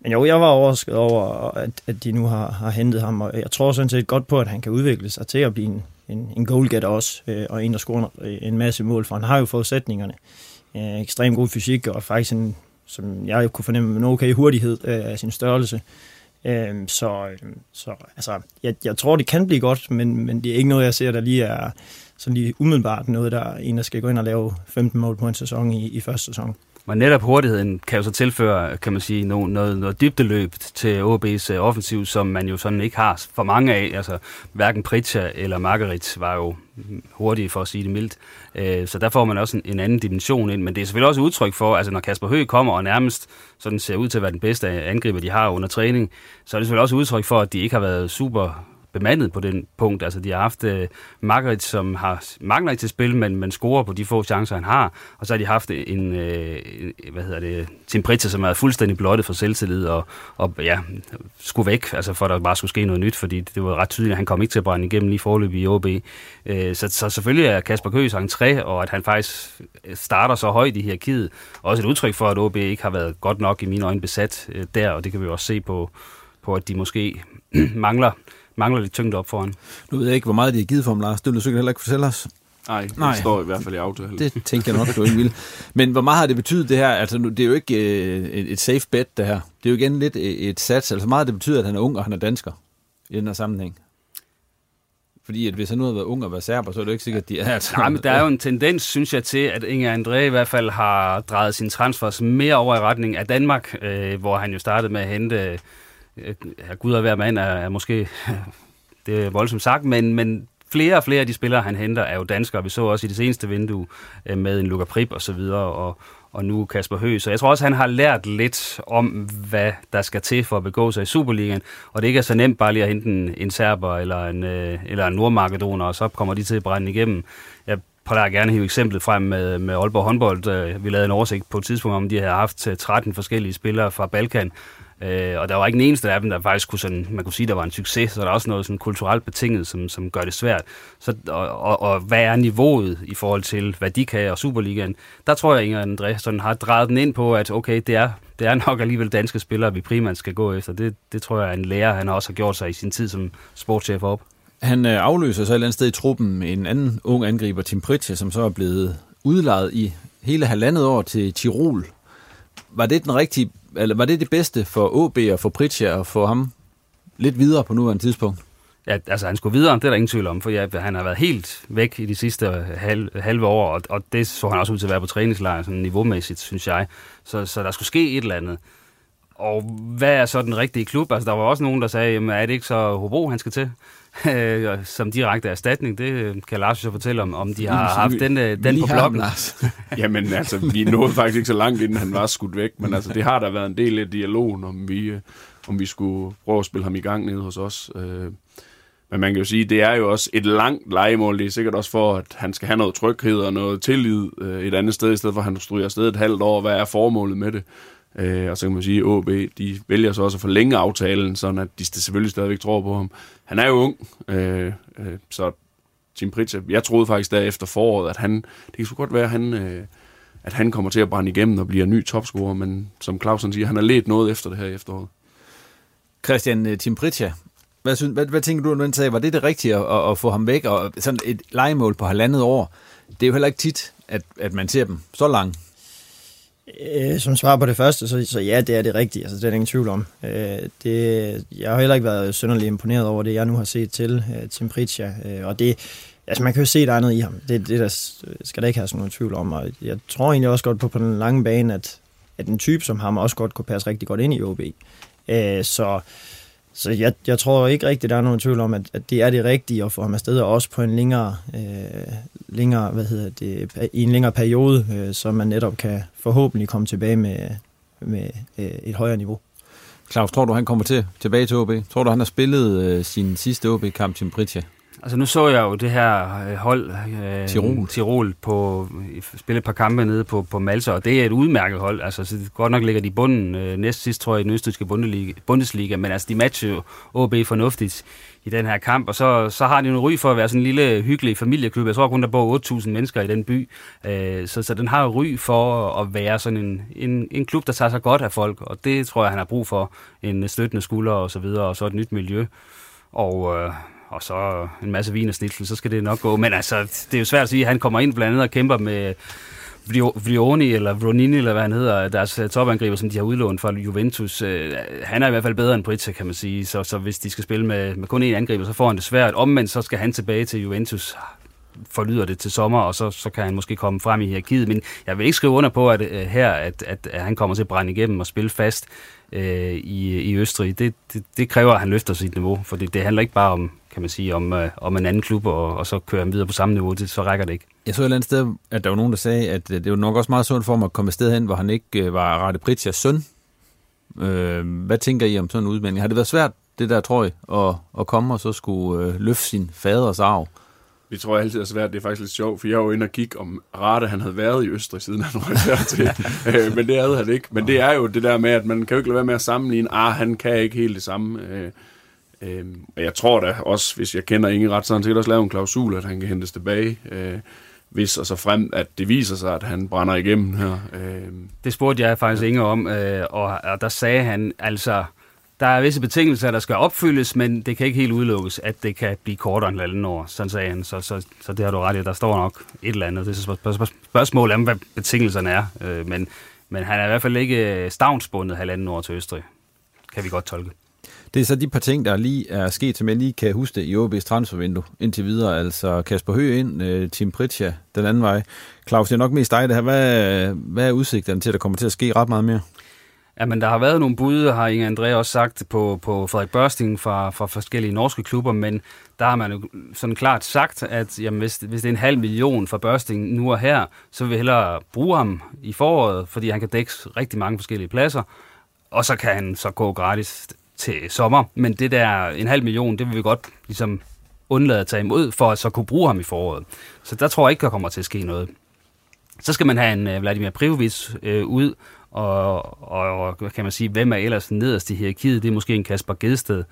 men jo, jeg var overrasket over, at, at de nu har, har hentet ham, og jeg tror sådan set godt på, at han kan udvikle sig til at blive en, en, en goalgetter også, øh, og en, der scorer en masse mål, for han har jo forudsætningerne. Øh, ekstremt god fysik, og faktisk en som jeg kunne fornemme med en okay hurtighed øh, af sin størrelse. Øh, så så altså, jeg, jeg tror, det kan blive godt, men, men det er ikke noget, jeg ser, der lige er sådan lige umiddelbart noget, der en, der skal gå ind og lave femten mål på en sæson i, i første sæson. Men netop hurtigheden kan jo så tilføre, kan man sige, noget, noget, noget dybdeløb til AaB's offensiv, som man jo sådan ikke har for mange af. Altså, hverken Prica eller Margaret var jo hurtige, for at sige det mildt. Så der får man også en anden dimension ind. Men det er selvfølgelig også udtryk for, altså når Kasper Høgh kommer og nærmest sådan ser ud til at være den bedste angriber, de har under træning, så er det selvfølgelig også udtryk for, at de ikke har været super bemandet på den punkt. Altså, de har haft øh, Margaret, som har mangler ikke til spil, men man scorer på de få chancer, han har. Og så har de haft en, øh, hvad hedder det, Tim Prica, som er fuldstændig blottet for selvtillid og, og ja, skulle væk, altså for at der bare skulle ske noget nyt, fordi det var ret tydeligt, at han kom ikke til at brænde igennem lige forløb i AaB. Øh, så, så selvfølgelig er Kasper Høghs entré, og at han faktisk starter så højt i hierarkiet, også et udtryk for, at AaB ikke har været godt nok i mine øjne besat øh, der, og det kan vi også se på, på at de måske mangler mangler lidt tyngde op foran. Nu ved jeg ikke, hvor meget de har givet for ham, Lars. Det vil du sikkert heller ikke fortælle os. Nej, det Nej. står i hvert fald i aftalen. Det tænkte jeg nok, du ikke ville. Men hvor meget har det betydet, det her? Altså, det er jo ikke et safe bet, det her. Det er jo igen lidt et sats. Altså, meget det betyder, at han er ung, og han er dansker i den her sammenhæng. Fordi at hvis han nu havde været ung og været serber, så er det jo ikke sikkert, at de er... Nej, men der er jo en tendens, synes jeg, til, at Inger André i hvert fald har drejet sin transfers mere over i retning af Danmark, øh, hvor han jo startede med at hente... Øh, Gud og hver mand er, er måske... det er voldsomt sagt, men... men flere og flere af de spillere, han henter, er jo danskere. Vi så også i det seneste vindue med en Luka Prip og så videre, og, og nu Kasper Høgh. Så jeg tror også, han har lært lidt om, hvad der skal til for at begå sig i Superligaen. Og det ikke er så nemt bare lige at hente en, en serber eller en, eller en nordmakedoner, og så kommer de til at brænde igennem. Jeg plejer gerne at hive eksemplet frem med, med Aalborg håndbold. Vi lavede en oversigt på et tidspunkt, om de havde haft tretten forskellige spillere fra Balkan. Øh, og der var ikke den eneste af dem, der faktisk kunne sådan, man kunne sige, der var en succes, så der er også noget sådan kulturelt betinget, som, som gør det svært. Så, og, og, og hvad er niveauet i forhold til, hvad de kan og Superligaen? Der tror jeg, Inger André sådan har drejet den ind på, at okay, det er, det er nok alligevel danske spillere, vi primært skal gå efter. Det, det tror jeg er en lærer, han også har gjort sig i sin tid som sportschef op. Han afløser så et eller andet sted i truppen en anden ung angriber, Tim Prica, som så er blevet udlejet i hele halvandet år til Tirol. Var det den rigtige, eller var det det bedste for O B og for Prica og for ham lidt videre på nuværende tidspunkt? Ja, altså han skulle videre, det er der ingen tvivl om, for ja, han har været helt væk i de sidste halve, halve år, og, og det så han også ud til at være på træningslejr, sådan niveaumæssigt, synes jeg. Så, så der skulle ske et eller andet. Og hvad er så den rigtige klub? Altså der var også nogen, der sagde, jamen er det ikke så Hobro, han skal til? Som direkte erstatning, det kan Lars så fortælle om, om de har haft den, den på blokken. Jamen altså, vi nåede faktisk ikke så langt, inden han var skudt væk, men altså, det har der været en del af dialogen, om vi, om vi skulle prøve at spille ham i gang nede hos os. Men man kan jo sige, det er jo også et langt legemål, det er sikkert også for, at han skal have noget tryghed og noget tillid et andet sted, i stedet for at han stryger afsted et halvt år, hvad er formålet med det? Øh, og så kan man sige, at AaB, de vælger så også at forlænge aftalen, sådan at de selvfølgelig stadigvæk tror på ham. Han er jo ung, øh, øh, så Tim Prica, jeg troede faktisk der efter foråret, at han, det kan sgu godt være, at han, øh, at han kommer til at brænde igennem og bliver ny topscorer, men som Clausen siger, han har ledt noget efter det her efteråret. Christian, Tim Prica, hvad, synes, hvad, hvad tænker du, når han sagde, var det det rigtige at, at få ham væk? Og sådan et legemål på halvandet år, det er jo heller ikke tit, at, at man ser dem så langt. Øh, som svar på det første, så, så ja, det er det rigtige, altså det er der ingen tvivl om. Øh, det, jeg har heller ikke været synderligt imponeret over det, jeg nu har set til øh, Tim Prica, øh, og det, altså man kan jo se, der er noget i ham, det, det der skal der ikke have sådan nogen tvivl om, og jeg tror egentlig også godt på, på den lange bane, at, at en type som ham også godt kunne passe rigtig godt ind i O B, øh, så, så jeg, jeg tror ikke rigtigt, der er nogen tvivl om, at, at det er det rigtige at få ham afsted, og også på en længere... Øh, længere, hvad hedder det, i en længere periode, øh, så man netop kan forhåbentlig komme tilbage med, med øh, et højere niveau. Claus, tror du, han kommer til, tilbage til O B? Tror du, han har spillet øh, sin sidste O B-kamp til Prica? Altså nu så jeg jo det her hold, øh, Tirol, Tirol på, spille et par kampe nede på, på Malta, og det er et udmærket hold. Altså så godt nok ligger de i bunden, øh, næst sidst tror jeg, i den østrigske Bundesliga, men altså de matcher jo AaB fornuftigt i den her kamp, og så, så har de en ry for at være sådan en lille hyggelig familieklub. Jeg tror kun, der bor otte tusind mennesker i den by, øh, så, så den har ry for at være sådan en, en, en klub, der tager sig godt af folk, og det tror jeg, han har brug for, en støttende skulder og så videre, og så et nyt miljø, og... Øh, og så en masse vin og snitsel, så skal det nok gå. Men altså, det er jo svært at sige, at han kommer ind blandt andet og kæmper med Vrioni eller Vronini, eller hvad han hedder, deres topangriber, som de har udlånt fra Juventus. Han er i hvert fald bedre end Prica, kan man sige. Så, så hvis de skal spille med, med kun én angriber, så får han det svært. Omvendt, så skal han tilbage til Juventus, forlyder det, til sommer, og så, så kan han måske komme frem i hierarkiet. Men jeg vil ikke skrive under på, at her, at, at, at han kommer til at brænde igennem og spille fast øh, i, i Østrig. Det, det, det kræver, at han løfter sit niveau, for det, det handler ikke bare om, kan man sige, om, øh, om en anden klub, og, og så kører han videre på samme niveau, det, så rækker det ikke. Jeg så et eller andet sted, at der var nogen, der sagde, at det var nok også meget sundt for ham at komme et sted hen, hvor han ikke øh, var Rade Pricas søn. Øh, hvad tænker I om sådan en udmelding? Har det været svært, det der, tror jeg, at, at komme og så skulle øh, løfte sin faders arv? Vi tror altid er svært, det er faktisk lidt sjovt, for jeg var jo inde og kigge, om Rade han havde været i Østrig, siden han røg dertil, øh, men det havde han ikke. Men det er jo det der med, at man kan jo ikke lade være med at sammenligne, ah, han kan ikke helt det samme. Øh, øh, jeg tror da også, hvis jeg kender ingen ret, så han sikkert også lave en klausul, at han kan hentes tilbage, øh, hvis og så frem, at det viser sig, at han brænder igennem her. Øh. Det spurgte jeg faktisk Inger om, øh, og, og der sagde han altså... Der er visse betingelser, der skal opfyldes, men det kan ikke helt udelukkes, at det kan blive kortere end et andet år, sådan sagde han. Så, så, så det har du ret i, der står nok et eller andet. Det er spørgsmålet om, hvad betingelserne er, men, men han er i hvert fald ikke stavnsbundet halvanden år til Østrig, kan vi godt tolke. Det er så de par ting, der lige er sket, som jeg lige kan huske i O B's transfervindue indtil videre. Altså Kasper Høgh ind, Tim Prica den anden vej. Claus, det er nok mest dig det her. Hvad, hvad er udsigterne til, at der kommer til at ske ret meget mere? Jamen, der har været nogle bud, har Inger André også sagt, på, på Frederik Børsting fra, fra forskellige norske klubber, men der har man jo sådan klart sagt, at jamen, hvis, hvis det er en halv million fra Børsting nu og her, så vil vi hellere bruge ham i foråret, fordi han kan dække rigtig mange forskellige pladser, og så kan han så gå gratis til sommer. Men det der en halv million, det vil vi godt ligesom undlade at tage imod, for at så kunne bruge ham i foråret. Så der tror jeg ikke, der kommer til at ske noget. Så skal man have en uh, Vladimir Privovic uh, ud, Og, og, og hvad kan man sige, hvem er ellers nederst i hierarkiet? Det er måske en Kasper Gedsted.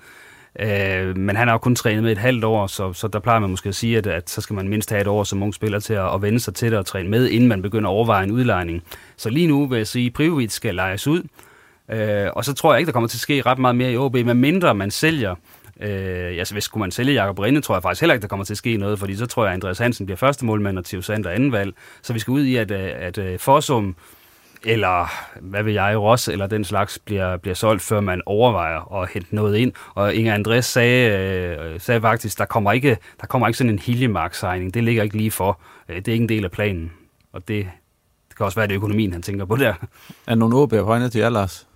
Øh, men han har jo kun trænet med et halvt år, så, så der plejer man måske at sige, at, at så skal man mindst have et år som ung spiller til at, at vende sig til det og træne med, inden man begynder at overveje en udlejning. Så lige nu vil jeg sige, at Privovic skal lejes ud, øh, og så tror jeg ikke, der kommer til at ske ret meget mere i AaB, medmindre man sælger. Øh, altså hvis skulle man sælge Jakob Rinde, tror jeg faktisk heller ikke, der kommer til at ske noget, fordi så tror jeg, at Andreas Hansen bliver første målmand og Theo Sander anden valg. Så vi skal ud i, at, at, at Forsum eller hvad vil jeg, Ross, eller den slags, bliver, bliver solgt, før man overvejer at hente noget ind. Og Inger André sagde, øh, sagde faktisk, der kommer ikke, der kommer ikke sådan en Hiljemark-signing. Det ligger ikke lige for. Det er ikke en del af planen. Og det, det kan også være, det økonomien, han tænker på der. Er nogen O B'er på højne til jer, Lars?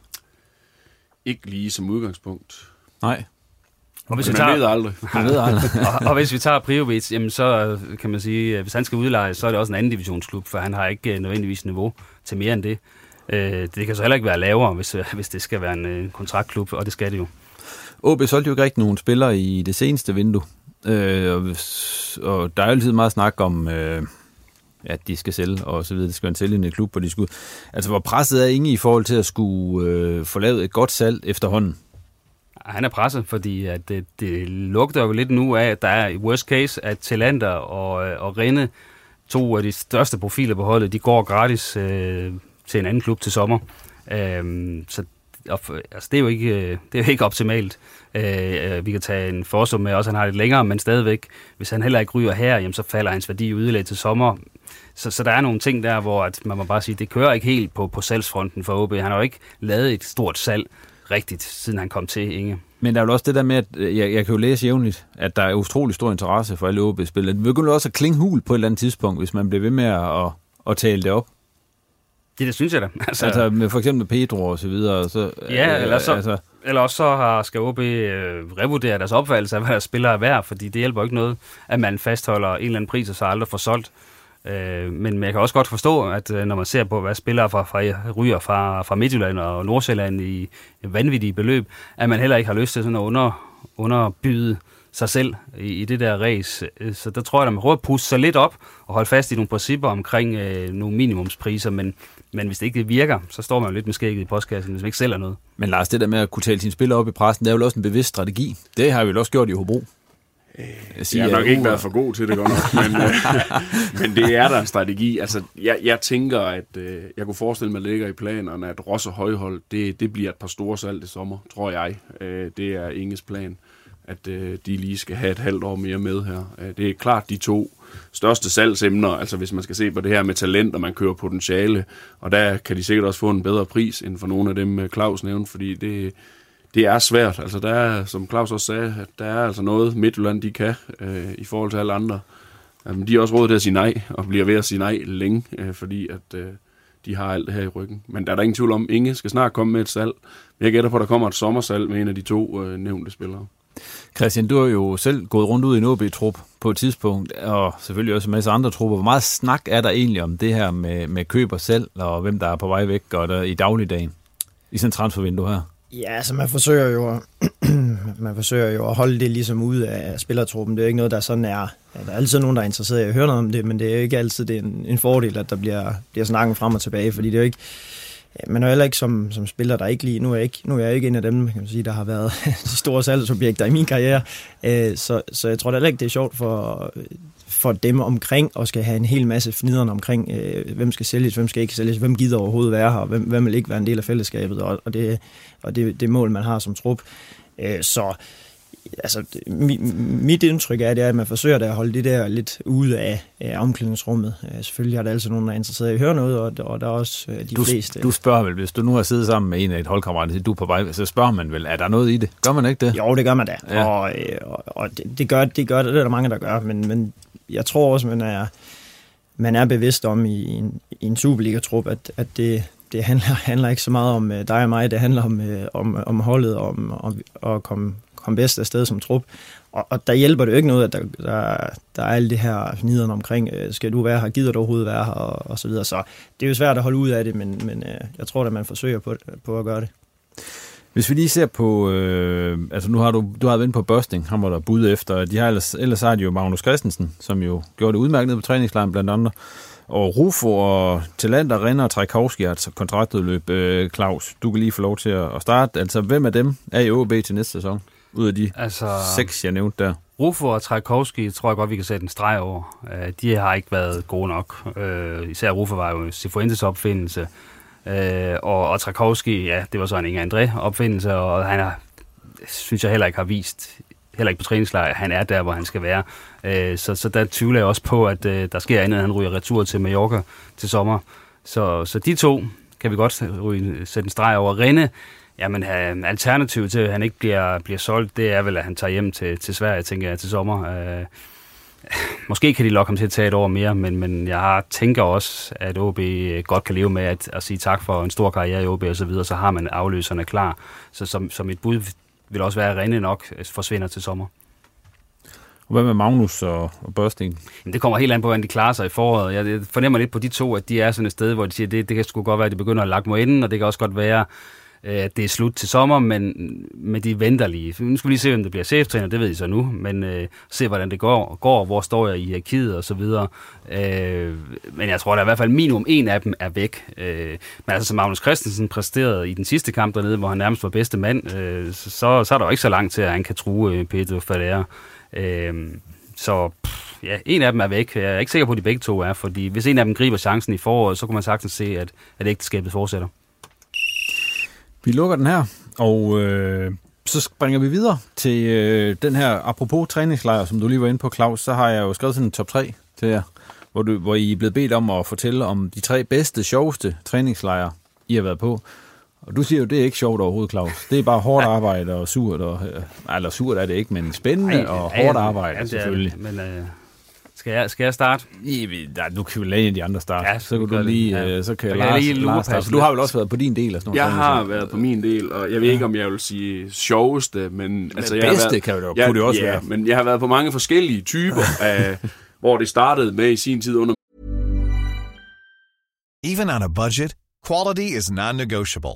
Ikke lige som udgangspunkt. Nej. Og hvis vi tager, ved aldrig. Ved aldrig. og, og hvis vi tager Privovic, jamen så kan man sige, hvis han skal udleje, så er det også en anden divisionsklub, for han har ikke nødvendigvis niveau til mere end det. Det kan så heller ikke være lavere, hvis, hvis det skal være en kontraktklub, og det skal det jo. AaB solgte jo ikke rigtig nogen spillere i det seneste vindue, og, og der er jo altid meget snak om, at de skal sælge, og så videre, det skal være en sælgende klub, hvor de skal ud. Altså, hvor presset er Inge i forhold til at skulle få lavet et godt salg efterhånden? Han er presset, fordi at det, det lugter jo lidt nu af, at der er i worst case, at Talander og, og Rinde, to af de største profiler på holdet, de går gratis øh, til en anden klub til sommer. Øh, så altså, det, er jo ikke, det er jo ikke optimalt. Øh, vi kan tage en forsum med, også han har lidt længere, men stadigvæk, hvis han heller ikke ryger her, jamen, så falder hans værdi i udlæg til sommer. Så, så der er nogle ting der, hvor at man må bare sige, det kører ikke helt på, på salgsfronten for O B. Han har jo ikke lavet et stort salg rigtigt, siden han kom til, Inge. Men der er jo også det der med, at jeg, jeg kan jo læse jævnligt, at der er utrolig stor interesse for alle O B-spillere. Det begynder også at klinge hul på et eller andet tidspunkt, hvis man bliver ved med at, at, at tale det op. Det, det synes jeg da. Altså, altså med, for eksempel med Pedro og så videre. Så, ja, øh, eller, så, altså. eller også så har, skal O B øh, revurdere deres opfattelse af, hvad der spillere er værd, fordi det hjælper ikke noget, at man fastholder en eller anden pris, og så aldrig får solgt. Øh, men jeg kan også godt forstå, at når man ser på, hvad spillere fra, fra, ryger fra, fra Midtjylland og Nordsjælland i vanvittige beløb, at man heller ikke har lyst til sådan at under, underbyde sig selv i, i det der race. Så der tror jeg, at man prøver at puste sig lidt op og holde fast i nogle principper omkring øh, nogle minimumspriser, men, men hvis det ikke det virker, så står man jo lidt med skægget i postkassen, hvis man ikke sælger noget. Men Lars, det der med at kunne tale sine spillere op i pressen, det er jo også en bevidst strategi. Det har vi jo også gjort i Hobro. Jeg, siger, jeg har nok ikke været for god til det godt nok, men, men det er der en strategi. Altså, jeg, jeg tænker, at øh, jeg kunne forestille mig, at det ligger i planerne, at Ross og Højhold, det, det bliver et par store salg i sommer, tror jeg. Øh, det er Inges plan, at øh, de lige skal have et halvt år mere med her. Øh, det er klart de to største salgsemner, altså hvis man skal se på det her med talent, og man kører potentiale, og der kan de sikkert også få en bedre pris end for nogle af dem, Claus nævnte, fordi det Det er svært. Altså der er, som Claus også sagde, at der er altså noget Midtjylland, de kan øh, i forhold til alle andre. Jamen, de er også rådet til at sige nej, og bliver ved at sige nej længe, øh, fordi at, øh, de har alt det her i ryggen. Men der er der ingen tvivl om, at Inge skal snart komme med et salg. Jeg gætter på, at der kommer et sommersalg med en af de to øh, nævnte spillere. Christian, du har jo selv gået rundt ud i en O B-trup på et tidspunkt, og selvfølgelig også en masse andre trupper. Hvor meget snak er der egentlig om det her med, med køb og salg, og hvem der er på vej væk og der, i dagligdagen i sådan et transfervindue her? Ja, så altså man forsøger jo man forsøger jo at holde det ligesom ud af spillertruppen. Det er jo ikke noget, der sådan er. Ja, der er altid nogen, der er interesseret i at høre noget om det, men det er jo ikke altid det en, en fordel, at der bliver, bliver snakken frem og tilbage, fordi det er jo ikke. Ja, man er jo heller ikke som, som spiller, der ikke lige. Nu er jeg ikke, nu er jeg ikke en af dem, kan man sige, der har været de store salgsobjekter i min karriere. Så, så jeg tror da heller ikke, det er sjovt for, for dem omkring, og skal have en hel masse fniderne omkring, hvem skal sælges, hvem skal ikke sælges, hvem gider overhovedet være her, og hvem, hvem vil ikke være en del af fællesskabet, og, og, det, og det, det mål, man har som trup. Så altså, mit indtryk er, det er, at man forsøger at holde det der lidt ude af omklædningsrummet. Selvfølgelig har der altid nogen, der er interesseret i at høre noget, og der er også de du, fleste. Du spørger vel, hvis du nu har siddet sammen med en af et holdkammerat, og du er på vej, så spørger man vel, er der noget i det? Gør man ikke det? Jo, det gør man da, ja. og, og, og det, det, gør, det gør det, det er der mange, der gør, men, men jeg tror også, man er, man er bevidst om i, i en, en Superliga-trup, at, at det... Det handler, handler ikke så meget om øh, dig og mig, det handler om, øh, om, om holdet, om, om, om at komme, komme bedst afsted som trup. Og, og der hjælper det jo ikke noget, at der, der, der er alle det her niderne omkring, øh, skal du være her, gider du overhovedet være her, og, og så videre. Så det er jo svært at holde ud af det, men, men øh, jeg tror at man forsøger på, på at gøre det. Hvis vi lige ser på, øh, altså nu har du, du har været inde på Børsting, han var der bud efter. De har ellers, ellers har de jo Magnus Christensen, som jo gjorde det udmærket på træningslejren blandt andet. Og Rufo og Talander, Renner og Trækovski har et kontraktudløb. Øh, Claus, du kan lige få lov til at starte. Altså, hvem af dem er i AaB til næste sæson? Ud af de altså, seks, jeg nævnte der. Rufo og Trækovski tror jeg godt, vi kan sætte en streg over. Uh, de har ikke været gode nok. Uh, især Rufo var jo Fuentes opfindelse. Uh, og, og Trækovski, ja, det var så en Inger André opfindelse, og han har, synes jeg heller ikke har vist... heller ikke på træningslejr, han er der, hvor han skal være. Øh, så, så der tvivler jeg også på, at øh, der sker andet, at han ryger retur til Mallorca til sommer. Så, så de to kan vi godt ryge, sætte en streg over. Rene, jamen alternativet til, at han ikke bliver, bliver solgt, det er vel, at han tager hjem til, til Sverige, tænker jeg, til sommer. Øh, måske kan de lokke ham til at tage et år mere, men, men jeg tænker også, at AaB godt kan leve med at, at sige tak for en stor karriere i AaB og så videre, så har man afløserne klar. Så som, som et bud... vil også være, at Rene nok forsvinder til sommer. Og hvad med Magnus og, og Børsting? Jamen, det kommer helt an på, hvordan de klarer sig i foråret. Jeg fornemmer lidt på de to, at de er sådan et sted, hvor de siger, at det, det kan sgu godt være, at de begynder at lakke mod enden, og det kan også godt være, at det er slut til sommer, men, men de venter lige. Nu skal vi lige se, hvem der bliver cheftræner, det ved I så nu, men øh, se, hvordan det går, går, hvor står jeg i arkivet og så videre. Øh, men jeg tror, der i hvert fald minimum en af dem er væk. Øh, men altså, som Magnus Christensen præsterede i den sidste kamp dernede, hvor han nærmest var bedste mand, øh, så, så er der jo ikke så langt til, at han kan true Pedro Faria. Øh, så pff, ja, en af dem er væk. Jeg er ikke sikker på, at de begge to er, fordi hvis en af dem griber chancen i foråret, så kan man sagtens se, at, at ægteskabet fortsætter. Vi lukker den her, og øh, så springer vi videre til øh, den her, apropos træningslejr, som du lige var inde på, Claus, så har jeg jo skrevet sådan en top tre til jer, hvor, du, hvor I er blevet bedt om at fortælle om de tre bedste, sjoveste træningslejre, I har været på. Og du siger jo, det er ikke sjovt overhovedet, Claus. Det er bare hårdt arbejde og surt, og, øh, eller surt er det ikke, men spændende Ej, og hårdt arbejde ja, det er, selvfølgelig. Men, øh... Skal jeg, skal jeg starte? Nej, du kan jo lade de andre starte. Ja, så, så kan du lige, ja. så kan jeg, jeg lige Lars starte. Du har vel også været på din del? Af sådan jeg sådan, har så. været på min del, og jeg ved ja. ikke, om jeg vil sige sjoveste, men... Altså, men jeg bedste har været, kan det jo jeg, kunne det også ja, være. Men jeg har været på mange forskellige typer, af, hvor det startede med i sin tid under... Even on a budget, quality is non-negotiable.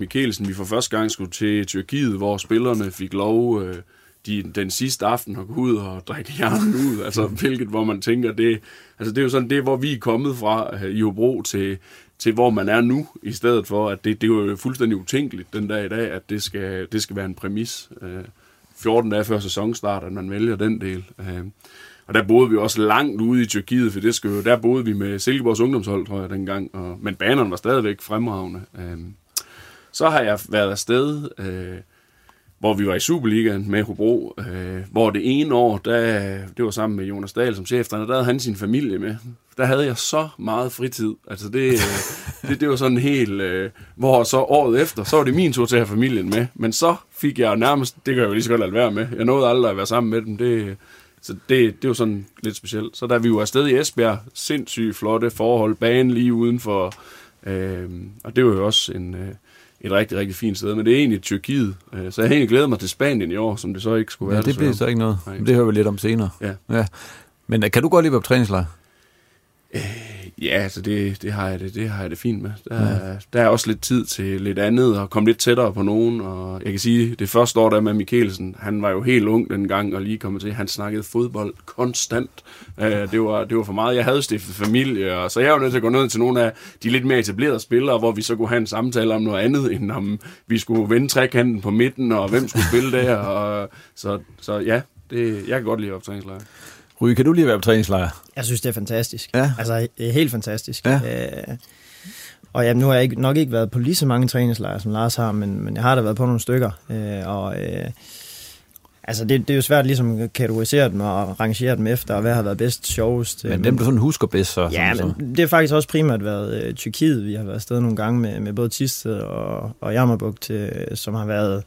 Mikkelsen, vi for første gang skulle til Tyrkiet, hvor spillerne fik lov øh, de, den sidste aften at gå ud og drikke hjernen ud, altså hvilket, hvor man tænker, det, altså, det er jo sådan det, hvor vi er kommet fra øh, i Hobro til, til hvor man er nu, i stedet for, at det, det er jo fuldstændig utænkeligt den dag i dag, at det skal, det skal være en præmis. Øh, fjorten dage før sæsonstart, at man vælger den del. Øh, og der boede vi også langt ude i Tyrkiet, for det skal jo, der boede vi med Silkeborgs ungdomshold, tror jeg, dengang, og, men banerne var stadigvæk fremragende. Øh, Så har jeg været afsted, øh, hvor vi var i Superligaen med Hobro, øh, hvor det ene år, der, det var sammen med Jonas Dahl som cheftræner, der havde han sin familie med. Der havde jeg så meget fritid. Altså det, øh, det, det var sådan helt, øh, hvor så året efter, så var det min tur til at have familien med. Men så fik jeg nærmest, det kan jeg jo lige så godt lade være med, jeg nåede aldrig at være sammen med dem, det, så det, det var sådan lidt specielt. Så da vi var afsted i Esbjerg, sindssygt flotte forhold, banen lige udenfor, øh, og det var jo også en... Øh, et rigtig, rigtig fint sted, men det er egentlig Tyrkiet. Så jeg egentlig glæder mig til Spanien i år, som det så ikke skulle være. Ja, det bliver så ikke noget. Nej. Det hører vi lidt om senere. Ja. Ja. Men kan du godt lide at være på træningslejr? Øh, Ja, altså det, det, har jeg det, det har jeg det fint med. Der, ja. der er også lidt tid til lidt andet og komme lidt tættere på nogen. Og jeg kan sige, det første år der med Mikkelsen, han var jo helt ung dengang og lige kommet til. Han snakkede fodbold konstant. Ja. Uh, det, var, det var for meget. Jeg havde stiftet familie, og så jeg var nødt til at gå ned til nogle af de lidt mere etablerede spillere, hvor vi så kunne have en samtale om noget andet, end om vi skulle vende trekanten på midten, og hvem skulle spille der. Og, så, så ja, det, jeg kan godt lide optræningslejre. Ryge, kan du lige være på træningslejr? Jeg synes, det er fantastisk. Ja. Altså, helt fantastisk. Ja. Øh, og jamen, nu har jeg ikke, nok ikke været på lige så mange træningslejre, som Lars har, men, men jeg har da været på nogle stykker. Øh, og, øh, altså, det, det er jo svært ligesom at kategorisere dem og rangere dem efter, og hvad har været bedst, sjovest. Men dem, du sådan husker bedst? Så, ja, sådan, men så. Det har faktisk også primært været øh, Tyrkiet. Vi har været afsted nogle gange med, med både Thisted og, og Jammerbugt, øh, som har været...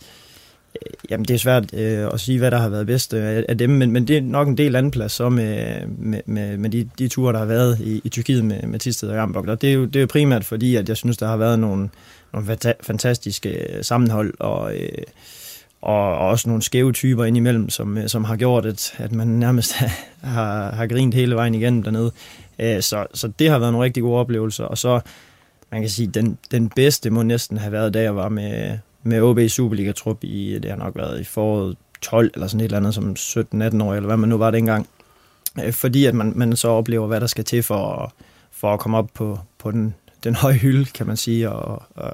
Jamen, det er svært øh, at sige, hvad der har været bedst øh, af dem, men, men det er nok en del anden plads så med, med, med, med de, de ture, der har været i, i Tyrkiet med, med Thisted og Jammerbugt. Og det er, jo, det er jo primært fordi, at jeg synes, der har været nogle, nogle fantastiske sammenhold og, øh, og, og også nogle skæve typer indimellem, som, som har gjort, at, at man nærmest har, har grint hele vejen igennem dernede. Øh, så, så det har været nogle rigtig gode oplevelser, og så, man kan sige, den, den bedste må næsten have været, da jeg var med... med O B Superliga-trup i, det har nok været i foråret tolv eller sådan et eller andet, som sytten atten år, eller hvad man nu var dengang. Fordi at man, man så oplever, hvad der skal til for, for at komme op på, på den, den høje hylde, kan man sige. Og, og,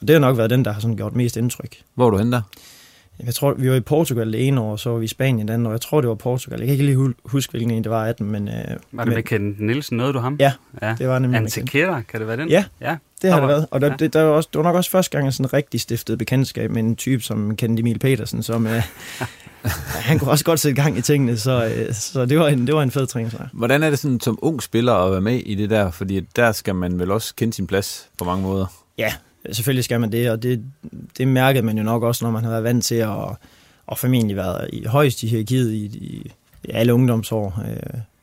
og det har nok været den, der har sådan gjort mest indtryk. Hvor var du henne der? Jeg tror, vi var i Portugal det ene år, og så var vi i Spanien det andet år. Jeg tror, det var Portugal. Jeg kan ikke lige huske, hvilken en det var atten, men... Øh, var det med Kent Nielsen? Nåede du ham? Ja, ja. Det var nemlig Antequera, kan det være den? Ja, ja. Det har det været. Og der, ja. det, der var også, det var nok også første gang, jeg sådan rigtig stiftede bekendtskab med en type som Kent Emil Petersen, som... Øh, han kunne også godt sætte gang i tingene, så, øh, så det, var en, det var en fed træningslejr. Hvordan er det sådan som ung spiller at være med i det der? Fordi der skal man vel også kende sin plads på mange måder. Ja, selvfølgelig skal man det, og det, det mærkede man jo nok også, når man har været vant til at og formentlig været i højst i hierarkiet i, i, i alle ungdomsår, øh,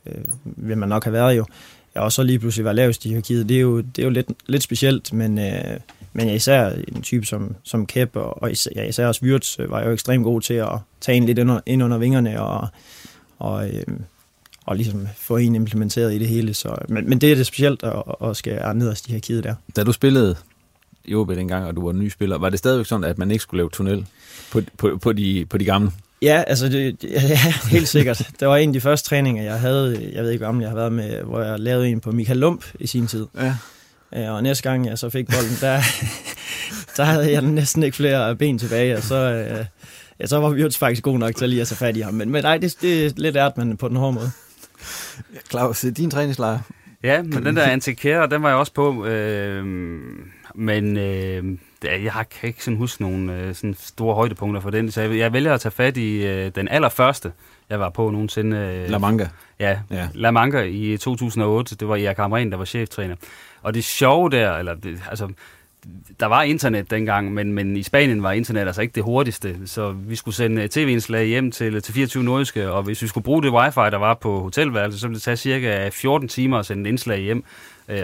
øh, vil man nok have været jo. Og så lige pludselig være lavest i hierarkiet, det er jo, det er jo lidt, lidt specielt, men, øh, men jeg især en type som, som Kep, og, og især, jeg især også Wirtz, var jo ekstremt god til at tage en lidt ind under, ind under vingerne og, og, øh, og ligesom få en implementeret i det hele. Så, men, men det er det specielt at, at skal nederst i hierarkiet der. Da du spillede i O B dengang, og du var en ny spiller, var det stadigvæk sådan, at man ikke skulle lave tunnel på, på, på, de, på de gamle? Ja, altså, det, ja, helt sikkert. Det var en af de første træninger, jeg havde, jeg ved ikke, hvor gammel jeg har været med, hvor jeg lavede en på Michael Lump i sin tid. Ja. Og næste gang jeg så fik bolden, der, der havde jeg næsten ikke flere ben tilbage, og så, ja, så var vi jo faktisk god nok til lige at tage fat i ham. Men, men nej, det, det er lidt ært, men på den hårde måde. Claus, din træningslejr? Ja, men den der antikære, den var jeg også på... Øh... Men øh, jeg har ikke sådan huske nogle øh, sådan store højdepunkter for den, så jeg, jeg vælger at tage fat i øh, den allerførste, jeg var på nogensinde. Øh, La Manga. Ja, ja, La Manga i to tusind og otte. Det var Erik Amren, der var cheftræner. Og det sjove der, eller det, altså, der var internet dengang, men, men i Spanien var internet altså ikke det hurtigste, så vi skulle sende tv-indslag hjem til, til fireogtyve Nordjyske, og hvis vi skulle bruge det wifi, der var på hotelværelset, så ville det tage cirka fjorten timer at sende indslag hjem.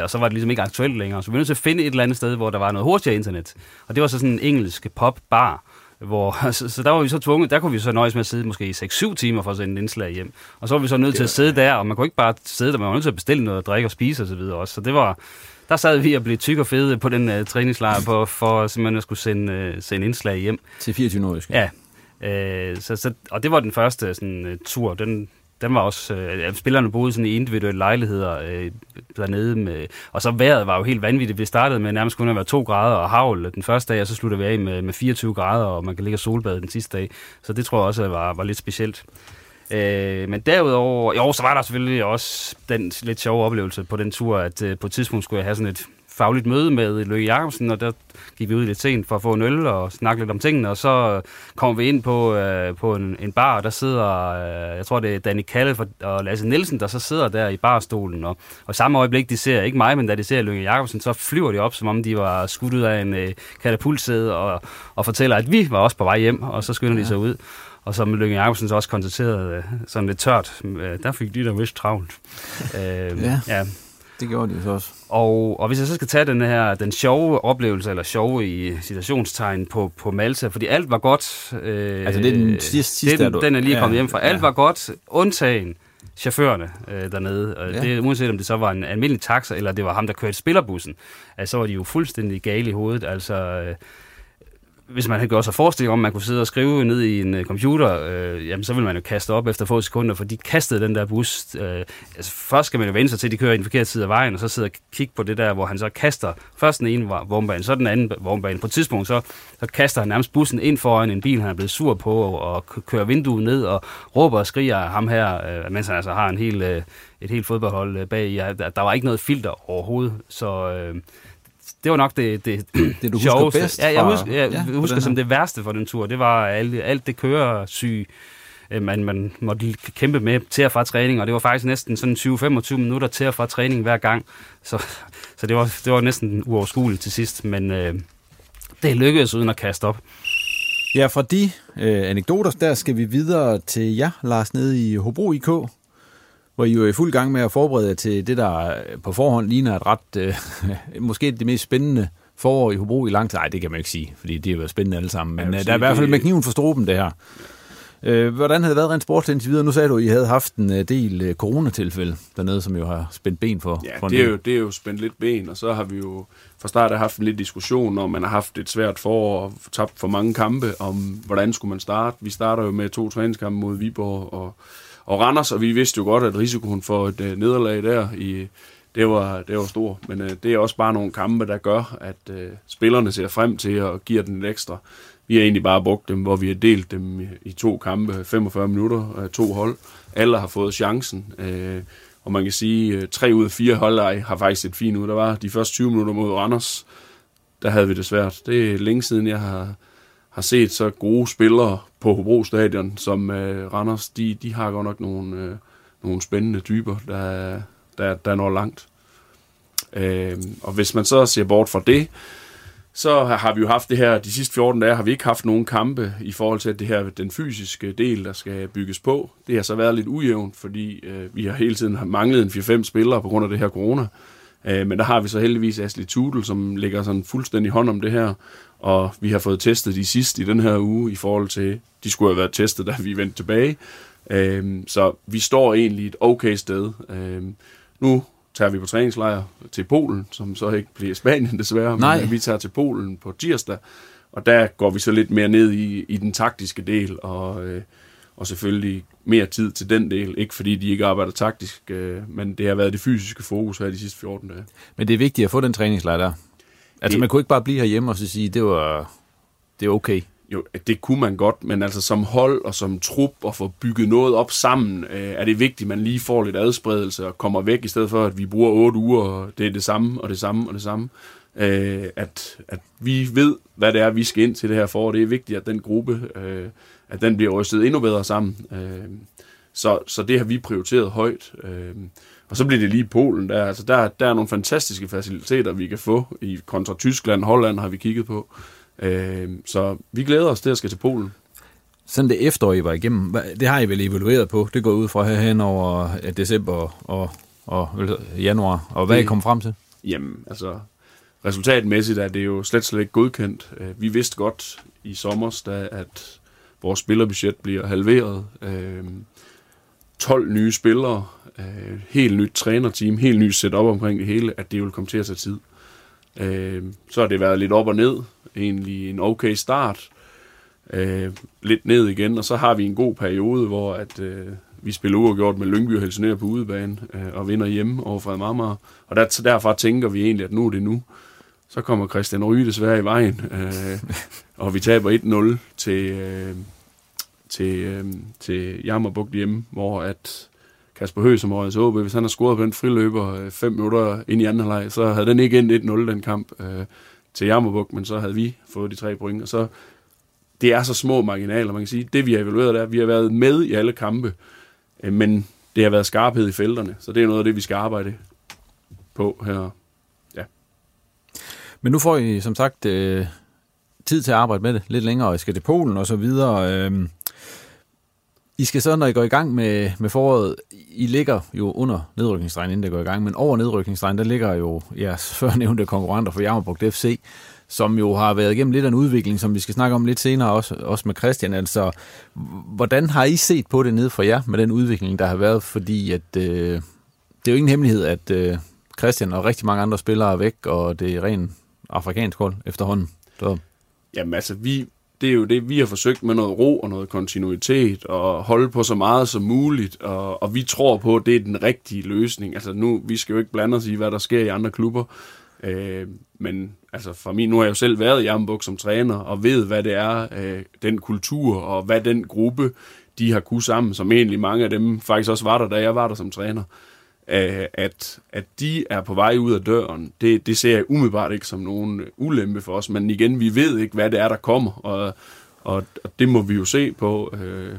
Og så var det ligesom ikke aktuelt længere. Så vi var nødt til at finde et eller andet sted, hvor der var noget hurtigere internet. Og det var så sådan en engelsk popbar, hvor, så, så der var vi så tvunget, der kunne vi så nøjes med at sidde måske i seks syv timer for at sende et indslag hjem. Og så var vi så nødt til at sidde der, og man kunne ikke bare sidde der, man var nødt til at bestille noget at drikke og spise osv. også. Så det var, der sad vi og blev tyk og fede på den uh, træningslejr, på, for simpelthen at skulle sende, uh, sende indslag hjem. Til fireogtyve nordiske. Ja. Uh, så, så, og det var den første sådan, uh, tur, den... Den var også, øh, spillerne boede sådan i individuelle lejligheder øh, dernede, med, og så vejret var jo helt vanvittigt. Vi startede med nærmest kun at være to grader og hagl den første dag, og så sluttede vi af med, med fireogtyve grader, og man kan ligge og solbade den sidste dag. Så det tror jeg også var, var lidt specielt. Øh, men derudover, jo, så var der selvfølgelig også den lidt sjove oplevelse på den tur, at øh, på et tidspunkt skulle jeg have sådan et fagligt møde med Løkke Jacobsen, og der gik vi ud lidt sent for at få en øl og snakke lidt om tingene, og så kom vi ind på, øh, på en, en bar, og der sidder, øh, jeg tror det er Danny Kalle og Lasse Nielsen, der så sidder der i barstolen, og, og samme øjeblik, de ser ikke mig, men da de ser Løkke Jacobsen, så flyver de op, som om de var skudt ud af en øh, katapultsæde, og, og fortæller, at vi var også på vej hjem, og så skynder ja. de sig ud. Og som Løkke Jacobsen så også konstaterede, sådan lidt tørt, øh, der fik de der vist travlt. Øh, ja. ja. Det gjorde de jo så også. Og, og hvis jeg så skal tage den her, den sjove oplevelse, eller sjove i citationstegn på, på Malta, fordi alt var godt. Øh, altså det er den sidste, den, du... den er lige kommet ja, hjem fra. Alt ja. var godt, undtagen chaufførerne øh, dernede. Og ja. det, uanset om det så var en almindelig taxa, eller det var ham, der kørte spillerbussen, altså, så var de jo fuldstændig gale i hovedet. Altså, øh, hvis man havde gjort sig forestilling om, man kunne sidde og skrive ned i en computer, øh, jamen, så ville man jo kaste op efter få sekunder, for de kastede den der bus. Øh, altså, først skal man jo vende sig til, at de kører i den forkerte side af vejen, og så sidder og kigge på det der, hvor han så kaster først den ene vognbane, så den anden vognbane. På et tidspunkt, så, så kaster han nærmest bussen ind foran en bil, han er blevet sur på, og, og kører vinduet ned og råber og skriger ham her, øh, mens han altså har en hel, øh, et helt fodboldhold øh, bag i. Der var ikke noget filter overhovedet, så... Øh, Det var nok det, det, det du husker bedst. Ja, jeg husker, jeg ja, husker som det værste for den tur. Det var alt, alt det køresyge, man, man måtte kæmpe med til og fra træning, og det var faktisk næsten sådan tyve til femogtyve minutter til og fra træning hver gang. Så, så det, var, det var næsten uoverskueligt til sidst, men øh, det lykkedes uden at kaste op. Ja, fra de øh, anekdoter, der skal vi videre til jer, Lars, nede i Hobro I K, hvor I jo er i fuld gang med at forberede jer til det, der på forhånd ligner et ret, øh, måske det mest spændende forår i Hobro i lang tid. Nej, det kan man ikke sige, fordi det har været spændende alle sammen. Men ja, der er i hvert fald med kniven for struben, det her. Øh, hvordan havde det været rent sportsligt indtil videre? Nu sagde du, at I havde haft en del coronatilfælde dernede, som jo har spændt ben for. Ja, for det, er jo, det er jo spændt lidt ben, og så har vi jo fra starten haft en lidt diskussion, når man har haft et svært forår og tabt for mange kampe, om hvordan skulle man starte. Vi starter jo med to træningskampe mod Viborg og... og Randers, og vi vidste jo godt, at risikoen for et øh, nederlag der, i, det, var, det var stor. Men øh, det er også bare nogle kampe, der gør, at øh, spillerne ser frem til og giver den lidt ekstra. Vi har egentlig bare brugt dem, hvor vi har delt dem i, i to kampe, femogfyrre minutter, øh, to hold. Alle har fået chancen, øh, og man kan sige, øh, tre ud af fire hold har faktisk set fint ud. Der var de første tyve minutter mod Randers, der havde vi det svært. Det er længe siden, jeg har... har set så gode spillere på Hobro Stadion, som øh, Randers, de, de har godt nok nogle, øh, nogle spændende typer, der, der, der når langt. Øh, og hvis man så ser bort fra det, så har vi jo haft det her, de sidste fjorten dage har vi ikke haft nogen kampe i forhold til det her, den fysiske del, der skal bygges på. Det har så været lidt ujævnt, fordi øh, vi har hele tiden manglet en fire-fem spillere på grund af det her corona. Øh, men der har vi så heldigvis Asli Tudel, som ligger sådan fuldstændig hånd om det her, og vi har fået testet de sidste i den her uge i forhold til, de skulle have været testet, da vi vendte tilbage. Øhm, så vi står egentlig et okay sted. Øhm, nu tager vi på træningslejr til Polen, som så ikke bliver Spanien desværre, Nej. men vi tager til Polen på tirsdag, og der går vi så lidt mere ned i, i den taktiske del, og, øh, og selvfølgelig mere tid til den del. Ikke fordi de ikke arbejder taktisk, øh, men det har været det fysiske fokus her de sidste fjorten dage. Men det er vigtigt at få den træningslejr der. Altså, man kunne ikke bare blive herhjemme og så sige, det var det er okay. Jo, det kunne man godt, men altså som hold og som trup og få bygget noget op sammen, øh, er det vigtigt, at man lige får lidt adspredelse og kommer væk, i stedet for, at vi bruger otte uger, og det er det samme, og det samme, og det samme. Øh, at, at vi ved, hvad det er, vi skal ind til det her forår. Det er vigtigt, at den gruppe, øh, at den bliver rystet endnu bedre sammen. Øh, så, så det har vi prioriteret højt. Øh, Og så bliver det lige Polen. Der, altså der, der er nogle fantastiske faciliteter, vi kan få. I kontra Tyskland, Holland har vi kigget på. Øh, så vi glæder os til at skal til Polen. Sådan det efterår, I var igennem, det har I vel evalueret på? Det går ud fra herhen over december og, og, og januar. Og hvad det, I kom frem til? Jamen, altså resultatmæssigt er det jo slet, slet ikke godkendt. Vi vidste godt i sommer, da, at vores spillerbudget bliver halveret. Øh, tolv nye spillere, øh, helt nyt trænerteam, helt nyt setup omkring det hele, at det vil komme til at tage tid. Øh, så har det været lidt op og ned, egentlig en okay start, øh, lidt ned igen, og så har vi en god periode, hvor at, øh, vi spiller uafgjort med Lyngby og Helsingør på udebane, øh, og vinder hjemme over Frederiksberg, og der, derfra tænker vi egentlig, at nu er det nu. Så kommer Christian Ryge desværre i vejen, øh, og vi taber et nul til... Øh, til, øh, til Jammerbugt hjemme, hvor at Kasper Høgh, som årets O B, hvis han har scoret på den friløber øh, fem minutter ind i anden halvleg, så havde den ikke endt et nul den kamp øh, til Jammerbugt, men så havde vi fået de tre point, og så det er så små marginaler, man kan sige. Det vi har evalueret der, vi har været med i alle kampe, øh, men det har været skarphed i felterne, så det er noget af det, vi skal arbejde på her. Ja. Men nu får I som sagt øh, tid til at arbejde med det lidt længere, og I skal til Polen og så videre. Øh. I skal så, når I går i gang med, med foråret, I ligger jo under nedrykningsstregen, inden det går i gang, men over nedrykningsstregen, der ligger jo jeres førnævnte konkurrenter for Jammerbugt F C, som jo har været igennem lidt af en udvikling, som vi skal snakke om lidt senere, også, også med Christian. Altså, hvordan har I set på det nede for jer med den udvikling, der har været? Fordi at, øh, det er jo ingen hemmelighed, at øh, Christian og rigtig mange andre spillere er væk, og det er ren afrikansk hold efterhånden. Så. Jamen altså, vi, det er jo det, vi har forsøgt med noget ro og noget kontinuitet, og holde på så meget som muligt, og, og vi tror på, at det er den rigtige løsning. Altså nu, vi skal jo ikke blande os i, hvad der sker i andre klubber, øh, men altså for min, nu har jeg jo selv været i Jammerbugt som træner, og ved, hvad det er, øh, den kultur, og hvad den gruppe, de har kunnet sammen, som egentlig mange af dem faktisk også var der, da jeg var der som træner. At, at de er på vej ud af døren, det, det ser jeg umiddelbart ikke som nogen ulempe for os, men igen, vi ved ikke, hvad det er, der kommer, og, og, og det må vi jo se på, øh,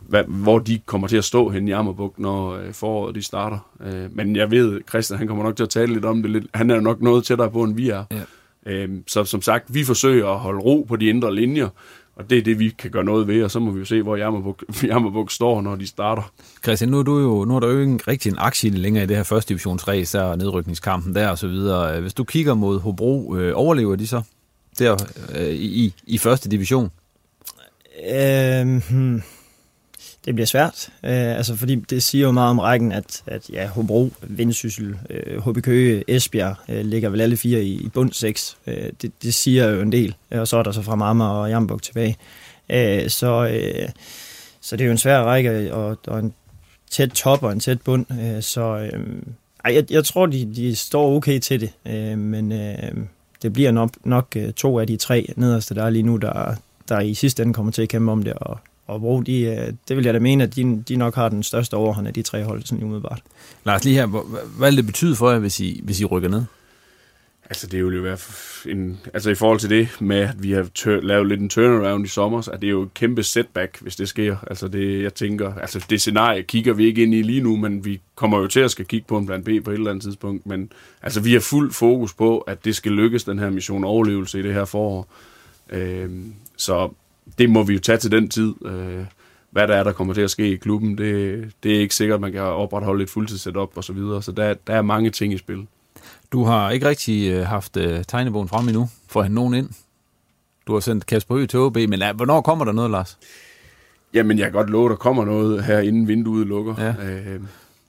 hvad, hvor de kommer til at stå henne i Jammerbugt, når øh, foråret de starter. Øh, men jeg ved, Christian, han kommer nok til at tale lidt om det, lidt. Han er jo nok noget tættere på, end vi er. Ja. Øh, så som sagt, vi forsøger at holde ro på de indre linjer, og det er det, vi kan gøre noget ved, og så må vi jo se, hvor Jammerbugt står, når de starter. Christian, nu er, du jo, nu er der jo ikke rigtig en aktie længere i det her første divisionsræs og nedrykningskampen der og så videre. Hvis du kigger mod Hobro, øh, overlever de så der øh, i, i første division? Øh, hmm. Det bliver svært, øh, altså fordi det siger jo meget om rækken, at, at ja, Hobro, Vendsyssel, øh, H B Køge, Esbjerg øh, ligger vel alle fire i, i bund seks. Øh, det, det siger jo en del, og så er der så fra Marmar og Jammerbugt tilbage. Øh, så, øh, så det er jo en svær række, og, og en tæt top og en tæt bund. Øh, så øh, ej, jeg, jeg tror, de, de står okay til det, øh, men øh, det bliver nok, nok to af de tre nederste, der er lige nu, der, der i sidste ende kommer til at kæmpe om det, og Og Bro, de, det vil jeg da mene, at de, de nok har den største overhånd af de tre hold, sådan umiddelbart. Lars, lige her, hvad vil det betyde for jer, hvis I, hvis I rykker ned? Altså, det vil jo være en, altså i forhold til det med, at vi har tør, lavet lidt en turnaround i sommer, så er det jo et kæmpe setback, hvis det sker. Altså, det, jeg tænker, altså det scenarie kigger vi ikke ind i lige nu, men vi kommer jo til at skal kigge på en plan B på et eller andet tidspunkt. Men altså, vi har fuld fokus på, at det skal lykkes, den her mission overlevelse i det her forår. Øh, så... Det må vi jo tage til den tid. Hvad der er, der kommer til at ske i klubben, det, det er ikke sikkert, at man kan opretholde et fuldtidssetup og så videre. Så der, der er mange ting i spil. Du har ikke rigtig haft tegnebogen frem endnu for at hente nogen ind. Du har sendt Kasper Høgh til O B, men hvornår kommer der noget, Lars? Jamen, jeg kan godt love, der kommer noget her, inden vinduet lukker. Ja. Øh,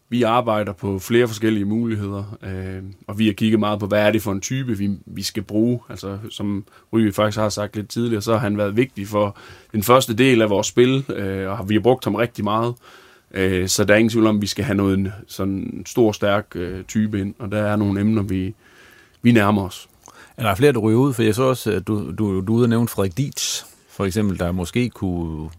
vi arbejder på flere forskellige muligheder, øh, og vi har kigget meget på, hvad er det for en type, vi, vi skal bruge. Altså, som Ryge faktisk har sagt lidt tidligere, så har han været vigtig for den første del af vores spil, øh, og vi har brugt ham rigtig meget. Øh, så der er ingen tvivl om, vi skal have noget, sådan en stor, stærk øh, type ind, og der er nogle emner, vi, vi nærmer os. Er der flere, der ryger ud? For jeg så også, at du, du, du ude og nævnte Frederik Dietz, for eksempel, der måske kunne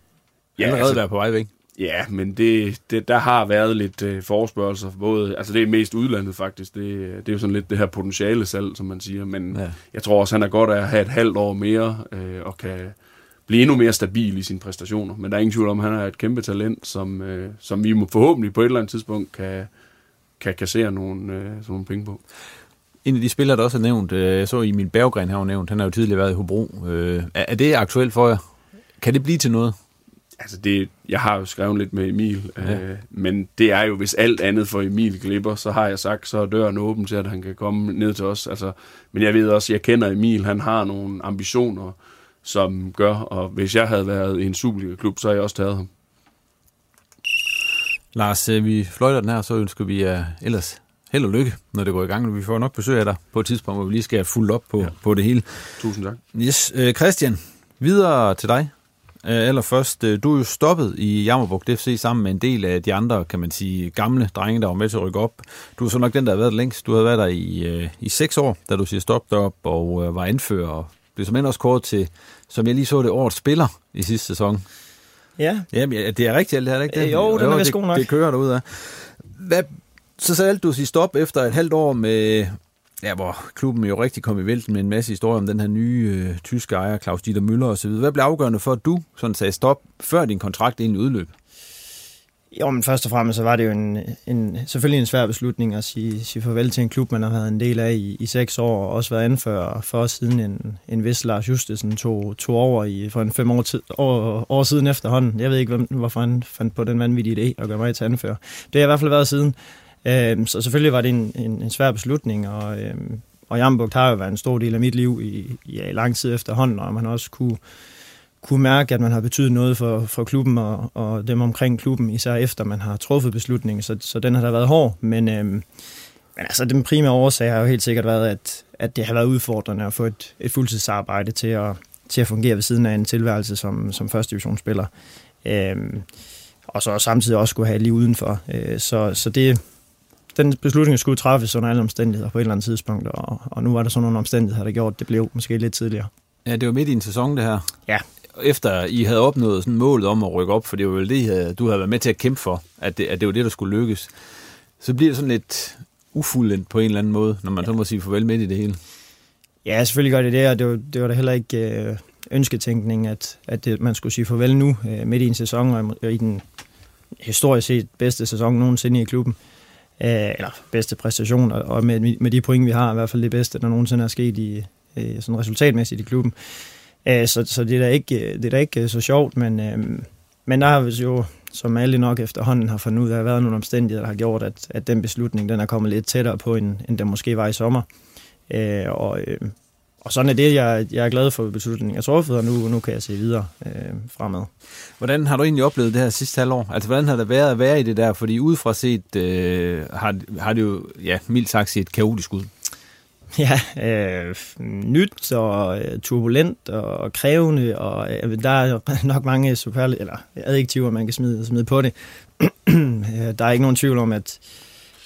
ja, allerede altså, være på vej væk. Ja, men det, det, der har været lidt øh, forespørgelser, både, altså det er mest udlandet faktisk, det, det er jo sådan lidt det her potentiale salg, som man siger, men ja. Jeg tror også, han er godt at have et halvt år mere, øh, og kan blive endnu mere stabil i sine præstationer, men der er ingen tvivl om, han er et kæmpe talent, som, øh, som vi forhåbentlig på et eller andet tidspunkt kan, kan kassere nogle, øh, sådan nogle penge på. En af de spillere, der også er nævnt, jeg øh, så i min Berggren har nævnt, han har jo tidligere været i Hobro, øh, er det aktuelt for jer? Kan det blive til noget? Altså det, jeg har jo skrevet lidt med Emil, ja. øh, men det er jo, hvis alt andet for Emil glipper, så har jeg sagt, så er døren åben til, at han kan komme ned til os. Altså, men jeg ved også, jeg kender Emil, han har nogle ambitioner, som gør, og hvis jeg havde været i en Superliga-klub, så havde jeg også taget ham. Lars, vi fløjter den her, så ønsker vi uh, ellers held og lykke, når det går i gang. Vi får nok besøg af dig på et tidspunkt, hvor vi lige skal have fuldt op på, ja. på det hele. Tusind tak. Yes, øh, Christian, videre til dig. Allerførst, du er jo stoppet i Jammerbugt F C sammen med en del af de andre, kan man sige, gamle drenge, der var med til at rykke op. Du er så nok den, der har været der længst. Du havde været der i, i seks år, da du siger stop derop og var anfører. Og blev som end også kåret til, som jeg lige så det, årets spiller i sidste sæson. Ja. Jamen, det er rigtigt, alt det her, ikke det? Jo, den er vist god nok. Det kører derud af. Hvad, så sagde du at sige stop efter et halvt år med... Ja, hvor klubben jo rigtig kom i vælten med en masse historier om den her nye øh, tyske ejer, Claus Dieter Müller osv. Hvad blev afgørende for, at du sådan sagde stop, før din kontrakt egentlig udløb? Jo, men først og fremmest så var det jo en, en, selvfølgelig en svær beslutning at sige, sige farvel til en klub, man har været en del af i, i seks år, og også været anfører for siden en, en vis Lars Justesen tog, tog over i, for en fem år, tid, år, år siden efterhånden. Jeg ved ikke, hvem, hvorfor han fandt på den vanvittige idé at gøre mig til anfører. Det har jeg i hvert fald været siden. Så selvfølgelig var det en, en, en svær beslutning, og øhm, Og Jammerbugt har jo været en stor del af mit liv i, ja, i lang tid efterhånden, og man har også kunne, kunne mærke, at man har betydet noget for, for klubben og, og dem omkring klubben, især efter man har truffet beslutningen, så, så den har da været hård. Men, øhm, men altså, den primære årsag har jo helt sikkert været, at, at det har været udfordrende at få et, et fuldtidsarbejde til at, til at fungere ved siden af en tilværelse som, som første divisionsspiller. Øhm, og så samtidig også skulle have lige udenfor. Øh, så, så det... Den beslutning skulle træffes under alle omstændigheder på et eller andet tidspunkt, og, og nu var der sådan nogle omstændigheder, der gjorde, at det blev måske lidt tidligere. Ja, det var midt i en sæson, det her. Ja. Efter I havde opnået sådan målet om at rykke op, for det var vel det, du havde været med til at kæmpe for, at det, at det var det, der skulle lykkes, så bliver det sådan lidt ufuldendt på en eller anden måde, når man så ja. må sige farvel midt i det hele. Ja, selvfølgelig gør det det, og det var, det var da heller ikke ønsketænkning, at, at det, man skulle sige farvel nu, midt i en sæson, og i den historisk set bedste sæson nogensinde i klubben. Eller bedste præstation, og med, med de point, vi har, i hvert fald det bedste, der nogensinde er sket i, sådan resultatmæssigt i klubben. Så, så det er da ikke, det er da ikke så sjovt, men, men der har vi jo, som alle nok efterhånden har fundet ud af, været nogle omstændigheder, der har gjort, at, at den beslutning, den er kommet lidt tættere på, end, end den måske var i sommer. Og, og sådan er det, jeg, jeg er glad for beslutningen, jeg truffet, og nu, nu kan jeg se videre øh, fremad. Hvordan har du egentlig oplevet det her sidste halvår? Altså, hvordan har det været at være i det der? Fordi udefra set øh, har, har det jo, ja, mildt sagt set kaotisk ud. Ja, øh, nyt og turbulent og krævende, og øh, der er nok mange superlige, eller adjektiver, man kan smide, smide på det. Der er ikke nogen tvivl om, at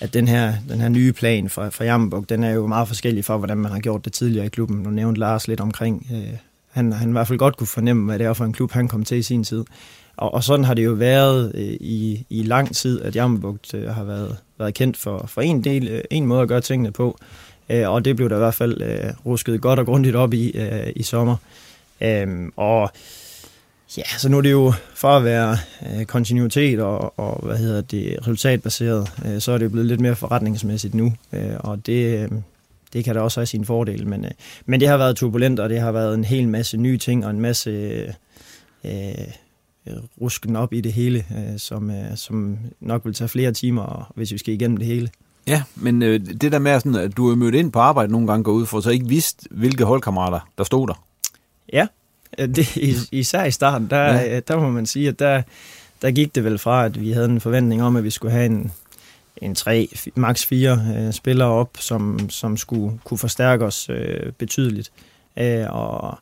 at den her, den her nye plan fra, fra Jammerbugt, den er jo meget forskellig fra, hvordan man har gjort det tidligere i klubben. Nu nævnte Lars lidt omkring. Øh, han han i hvert fald godt kunne fornemme, hvad det er for en klub, han kom til i sin tid. Og, og sådan har det jo været øh, i, i lang tid, at Jammerbugt øh, har været, været kendt for, for en del, øh, en måde at gøre tingene på. Øh, og det blev der i hvert fald øh, rusket godt og grundigt op i øh, i sommer. Øh, og ja, så nu er det jo for at være øh, kontinuitet og, og hvad hedder det, resultatbaseret, øh, så er det jo blevet lidt mere forretningsmæssigt nu, øh, og det, øh, det kan da også have sine fordele, men, øh, men det har været turbulent, og det har været en hel masse nye ting og en masse øh, øh, rusken op i det hele, øh, som, øh, som nok vil tage flere timer, hvis vi skal igennem det hele. Ja, men øh, det der med, sådan, at du er mødt ind på arbejde nogle gange går ud for, så ikke vidste, hvilke holdkammerater der stod der. Ja. Det, især i starten, der, ja. der må man sige, at der, der gik det vel fra, at vi havde en forventning om, at vi skulle have en, en tre, maks fire øh, spillere op, som, som skulle kunne forstærke os øh, betydeligt. Æh, og,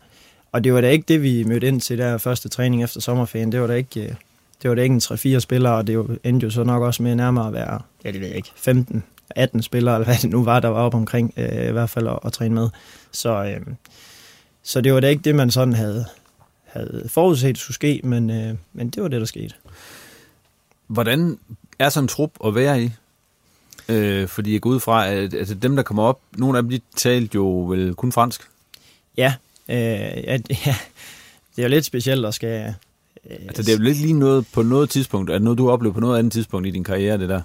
og det var da ikke det, vi mødte ind til der første træning efter sommerferien. Det var da ikke, øh, det var da ikke en tre-fire spillere, og det jo, endte jo så nok også med nærmere at være, ja, det ved jeg ikke, femten atten spillere, eller hvad det nu var, der var op omkring, øh, i hvert fald at, at træne med. Så... Øh, Så det var da ikke det, man sådan havde, havde forudset skulle ske, men, øh, men det var det, der skete. Hvordan er sådan en trup at være i? Øh, fordi jeg går ud fra, at altså dem, der kommer op, nogle af dem, de talte jo vel kun fransk? Ja, øh, at, ja. Det er jo lidt specielt at skal... Øh, altså det er jo lidt lige noget på noget tidspunkt, at noget du oplever på noget andet tidspunkt i din karriere, det der?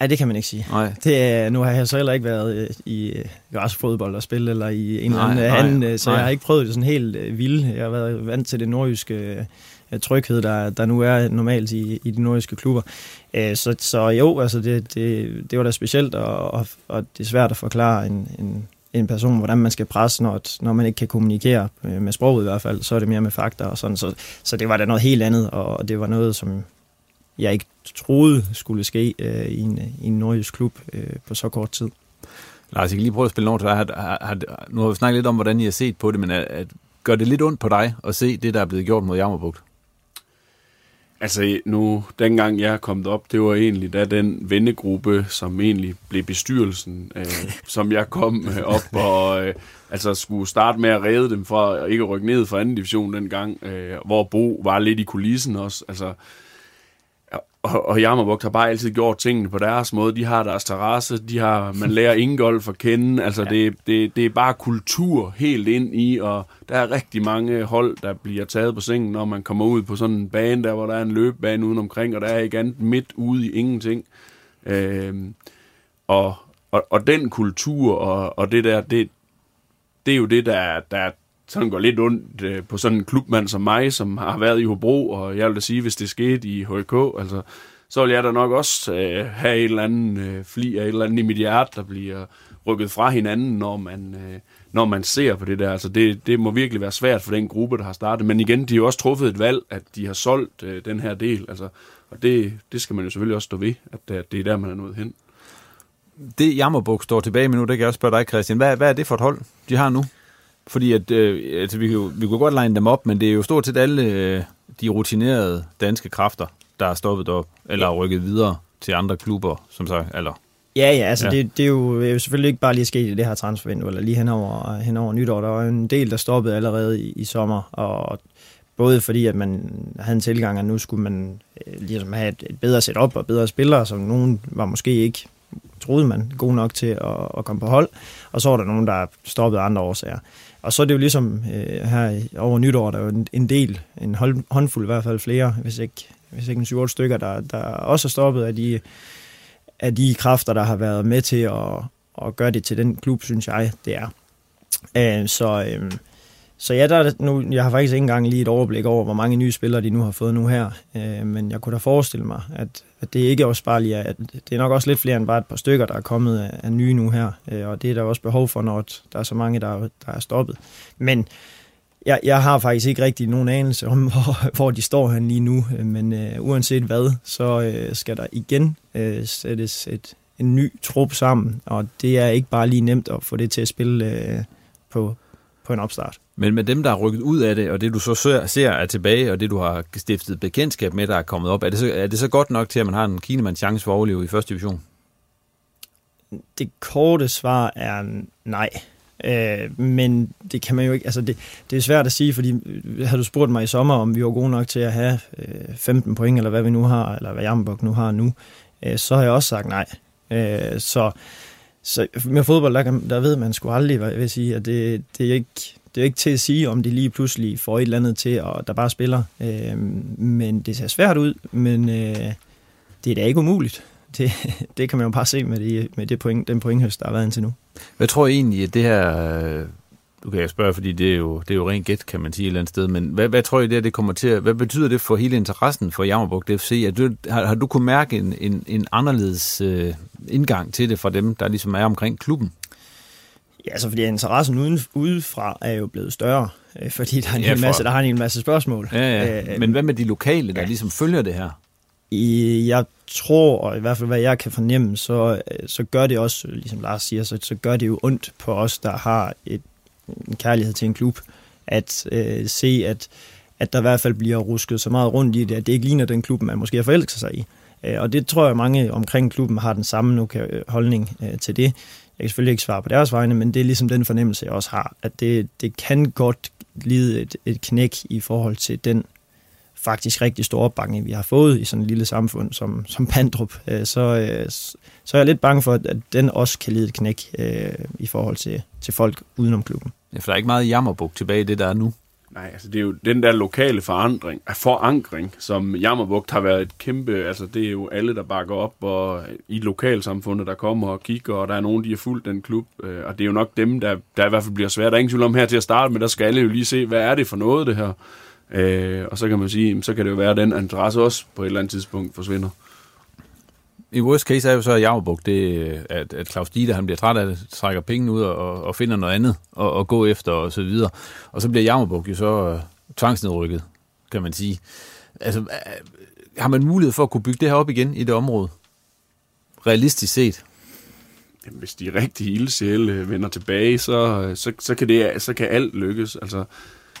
Nej, det kan man ikke sige. Det, nu har jeg så heller ikke været i græsfodbold og spille, eller i en nej, eller anden, nej, så nej. Jeg har ikke prøvet det sådan helt vildt. Jeg har været vant til det nordjyske tryghed, der, der nu er normalt i, i de nordjyske klubber. Så, så jo, altså det, det, det var da specielt, og, og det er svært at forklare en, en, en person, hvordan man skal presse, når, når man ikke kan kommunikere med sproget i hvert fald, så er det mere med fakta og sådan. Så, så det var da noget helt andet, og det var noget, som... jeg ikke troede skulle ske øh, i en, i en nordjysk klub øh, på så kort tid. Lars, jeg kan lige prøve at spille noget til dig. Nu har vi snakket lidt om, hvordan I har set på det, men at, at, gør det lidt ondt på dig at se det, der er blevet gjort mod Jammerbugt? Altså nu, dengang jeg er kommet op, det var egentlig da den vennegruppe, som egentlig blev bestyrelsen, øh, som jeg kom øh, op og øh, altså skulle starte med at redde dem fra ikke at rykke ned fra anden division dengang, øh, hvor Bo var lidt i kulissen også, altså og Jammerbugt har bare altid gjort tingene på deres måde. De har deres terrasse, de har, man lærer ingolf at kende. Altså, ja. det, det, det er bare kultur helt ind i, og der er rigtig mange hold, der bliver taget på sengen, når man kommer ud på sådan en bane, der hvor der er en løbebane udenomkring, og der er ikke andet midt ude i ingenting. Øhm, og, og, og den kultur og, og det der, det, det er jo det, der, der sådan går lidt ondt øh, på sådan en klubmand som mig, som har været i Hobro, og jeg vil da sige, hvis det skete i H K, altså, så vil jeg da nok også øh, have en eller anden øh, fli af et eller andet i mit hjerte, der bliver rykket fra hinanden, når man, øh, når man ser på det der. Altså det, det må virkelig være svært for den gruppe, der har startet. Men igen, de har jo også truffet et valg, at de har solgt øh, den her del. Altså, og det, det skal man jo selvfølgelig også stå ved, at, at det er der, man er nået hen. Det Jammerbugt står tilbage med nu, det kan jeg også spørge dig, Christian. Hvad, hvad er det for et hold, de har nu? Fordi at, øh, altså, vi, kunne, vi kunne godt line dem op, men det er jo stort set alle øh, de rutinerede danske kræfter, der er stoppet op eller ja. rykket videre til andre klubber, som sagt, eller... Ja, ja, altså ja. Det, det er jo selvfølgelig ikke bare lige sket i det her transfervindue, eller lige hen over, hen over nytår. Der var en del, der stoppede allerede i, i sommer, og både fordi, at man havde en tilgang, at nu skulle man øh, ligesom have et, et bedre setup og bedre spillere, som nogen var måske ikke... troede man god nok til at, at komme på hold, og så var der nogen, der stoppede andre årsager. Og så er det jo ligesom øh, her over nytår, der er jo en, en del, en hold, håndfuld i hvert fald flere, hvis ikke, hvis ikke en syv otte stykker, der, der også er stoppet af de, af de kræfter, der har været med til at, at gøre det til den klub, synes jeg, det er. Øh, så, øh, så ja, der er nu, jeg har faktisk ikke engang lige et overblik over, hvor mange nye spillere de nu har fået nu her, øh, men jeg kunne da forestille mig, at at det ikke også bare lige er, at det er nok også lidt flere end bare et par stykker, der er kommet af, af nye nu her, og det er der også behov for, når der er så mange, der, der er stoppet. Men jeg, jeg har faktisk ikke rigtig nogen anelse om, hvor, hvor de står hen lige nu, men øh, uanset hvad, så øh, skal der igen øh, sættes et, en ny trup sammen, og det er ikke bare lige nemt at få det til at spille øh, på, på en opstart. Men med dem, der er rykket ud af det, og det du så ser er tilbage, og det du har stiftet bekendtskab med, der er kommet op, er det så, er det så godt nok til, at man har en kinemands chance for at overleve i første division? Det korte svar er nej. Øh, men det kan man jo ikke... Altså det, det er svært at sige, fordi havde du spurgt mig i sommer, om vi var gode nok til at have øh, femten point, eller hvad vi nu har, eller hvad Jammerbugt nu har nu, øh, så har jeg også sagt nej. Øh, så, så med fodbold, der, der ved man sgu aldrig, hvad jeg vil sige, at det, det er ikke... Det er ikke til at sige, om de lige pludselig får et eller andet til, og der bare spiller. Øh, men det ser svært ud, men øh, det er da ikke umuligt. Det, det kan man jo bare se med, de, med det point, den pointhøst, der har været indtil nu. Hvad tror I egentlig, at det her... Du kan jeg spørge, fordi det er, jo, det er jo rent gæt, kan man sige et eller andet sted, men hvad, hvad tror I, det, at det kommer til at... Hvad betyder det for hele interessen for Jammerbugt F C? Er du, har, har du kunnet mærke en, en, en anderledes øh, indgang til det fra dem, der ligesom er omkring klubben? Ja, så fordi interessen uden, udefra er jo blevet større, fordi der er en, ja, hel, masse, der har en hel masse spørgsmål. Ja, ja. Men hvad med de lokale, der ja. ligesom følger det her? I, jeg tror, og i hvert fald hvad jeg kan fornemme, så, så gør det også, ligesom Lars siger, så, så gør det jo ondt på os, der har et, en kærlighed til en klub, at øh, se, at, at der i hvert fald bliver rusket så meget rundt i det, at det ikke ligner den klub, man måske har forelsket sig i. Og det tror jeg, mange omkring klubben har den samme holdning øh, til det. Jeg kan selvfølgelig ikke svare på deres vegne, men det er ligesom den fornemmelse, jeg også har, at det, det kan godt lide et, et knæk i forhold til den faktisk rigtig store opbakning, vi har fået i sådan et lille samfund som, som Pandrup. Så, så er jeg lidt bange for, at den også kan lide et knæk øh, i forhold til, til folk udenom klubben. Ja, for der er ikke meget Jammerbugt tilbage i det, der er nu. Nej, altså det er jo den der lokale forandring, forankring, som Jammerbugt har været et kæmpe, altså det er jo alle, der bakker op og i lokalsamfundet, der kommer og kigger, og der er nogen, de har fulgt den klub, og det er jo nok dem, der, der i hvert fald bliver svært. Der er ingen tvivl om her til at starte med, der skal alle jo lige se, hvad er det for noget, det her? Og så kan man sige, så kan det jo være, at den interesse også på et eller andet tidspunkt forsvinder. I worst case er jo så Jammerbugt, at, at Claus Dieter, han bliver træt af det, trækker pengene ud og, og finder noget andet og, og gå efter og så videre. Og så bliver Jammerbugt jo så uh, tvangsnedrykket, kan man sige. Altså, uh, har man mulighed for at kunne bygge det her op igen i det område? Realistisk set? Jamen, hvis de rigtige ildsjæle vender tilbage, så, så, så, kan det, så kan alt lykkes. Altså,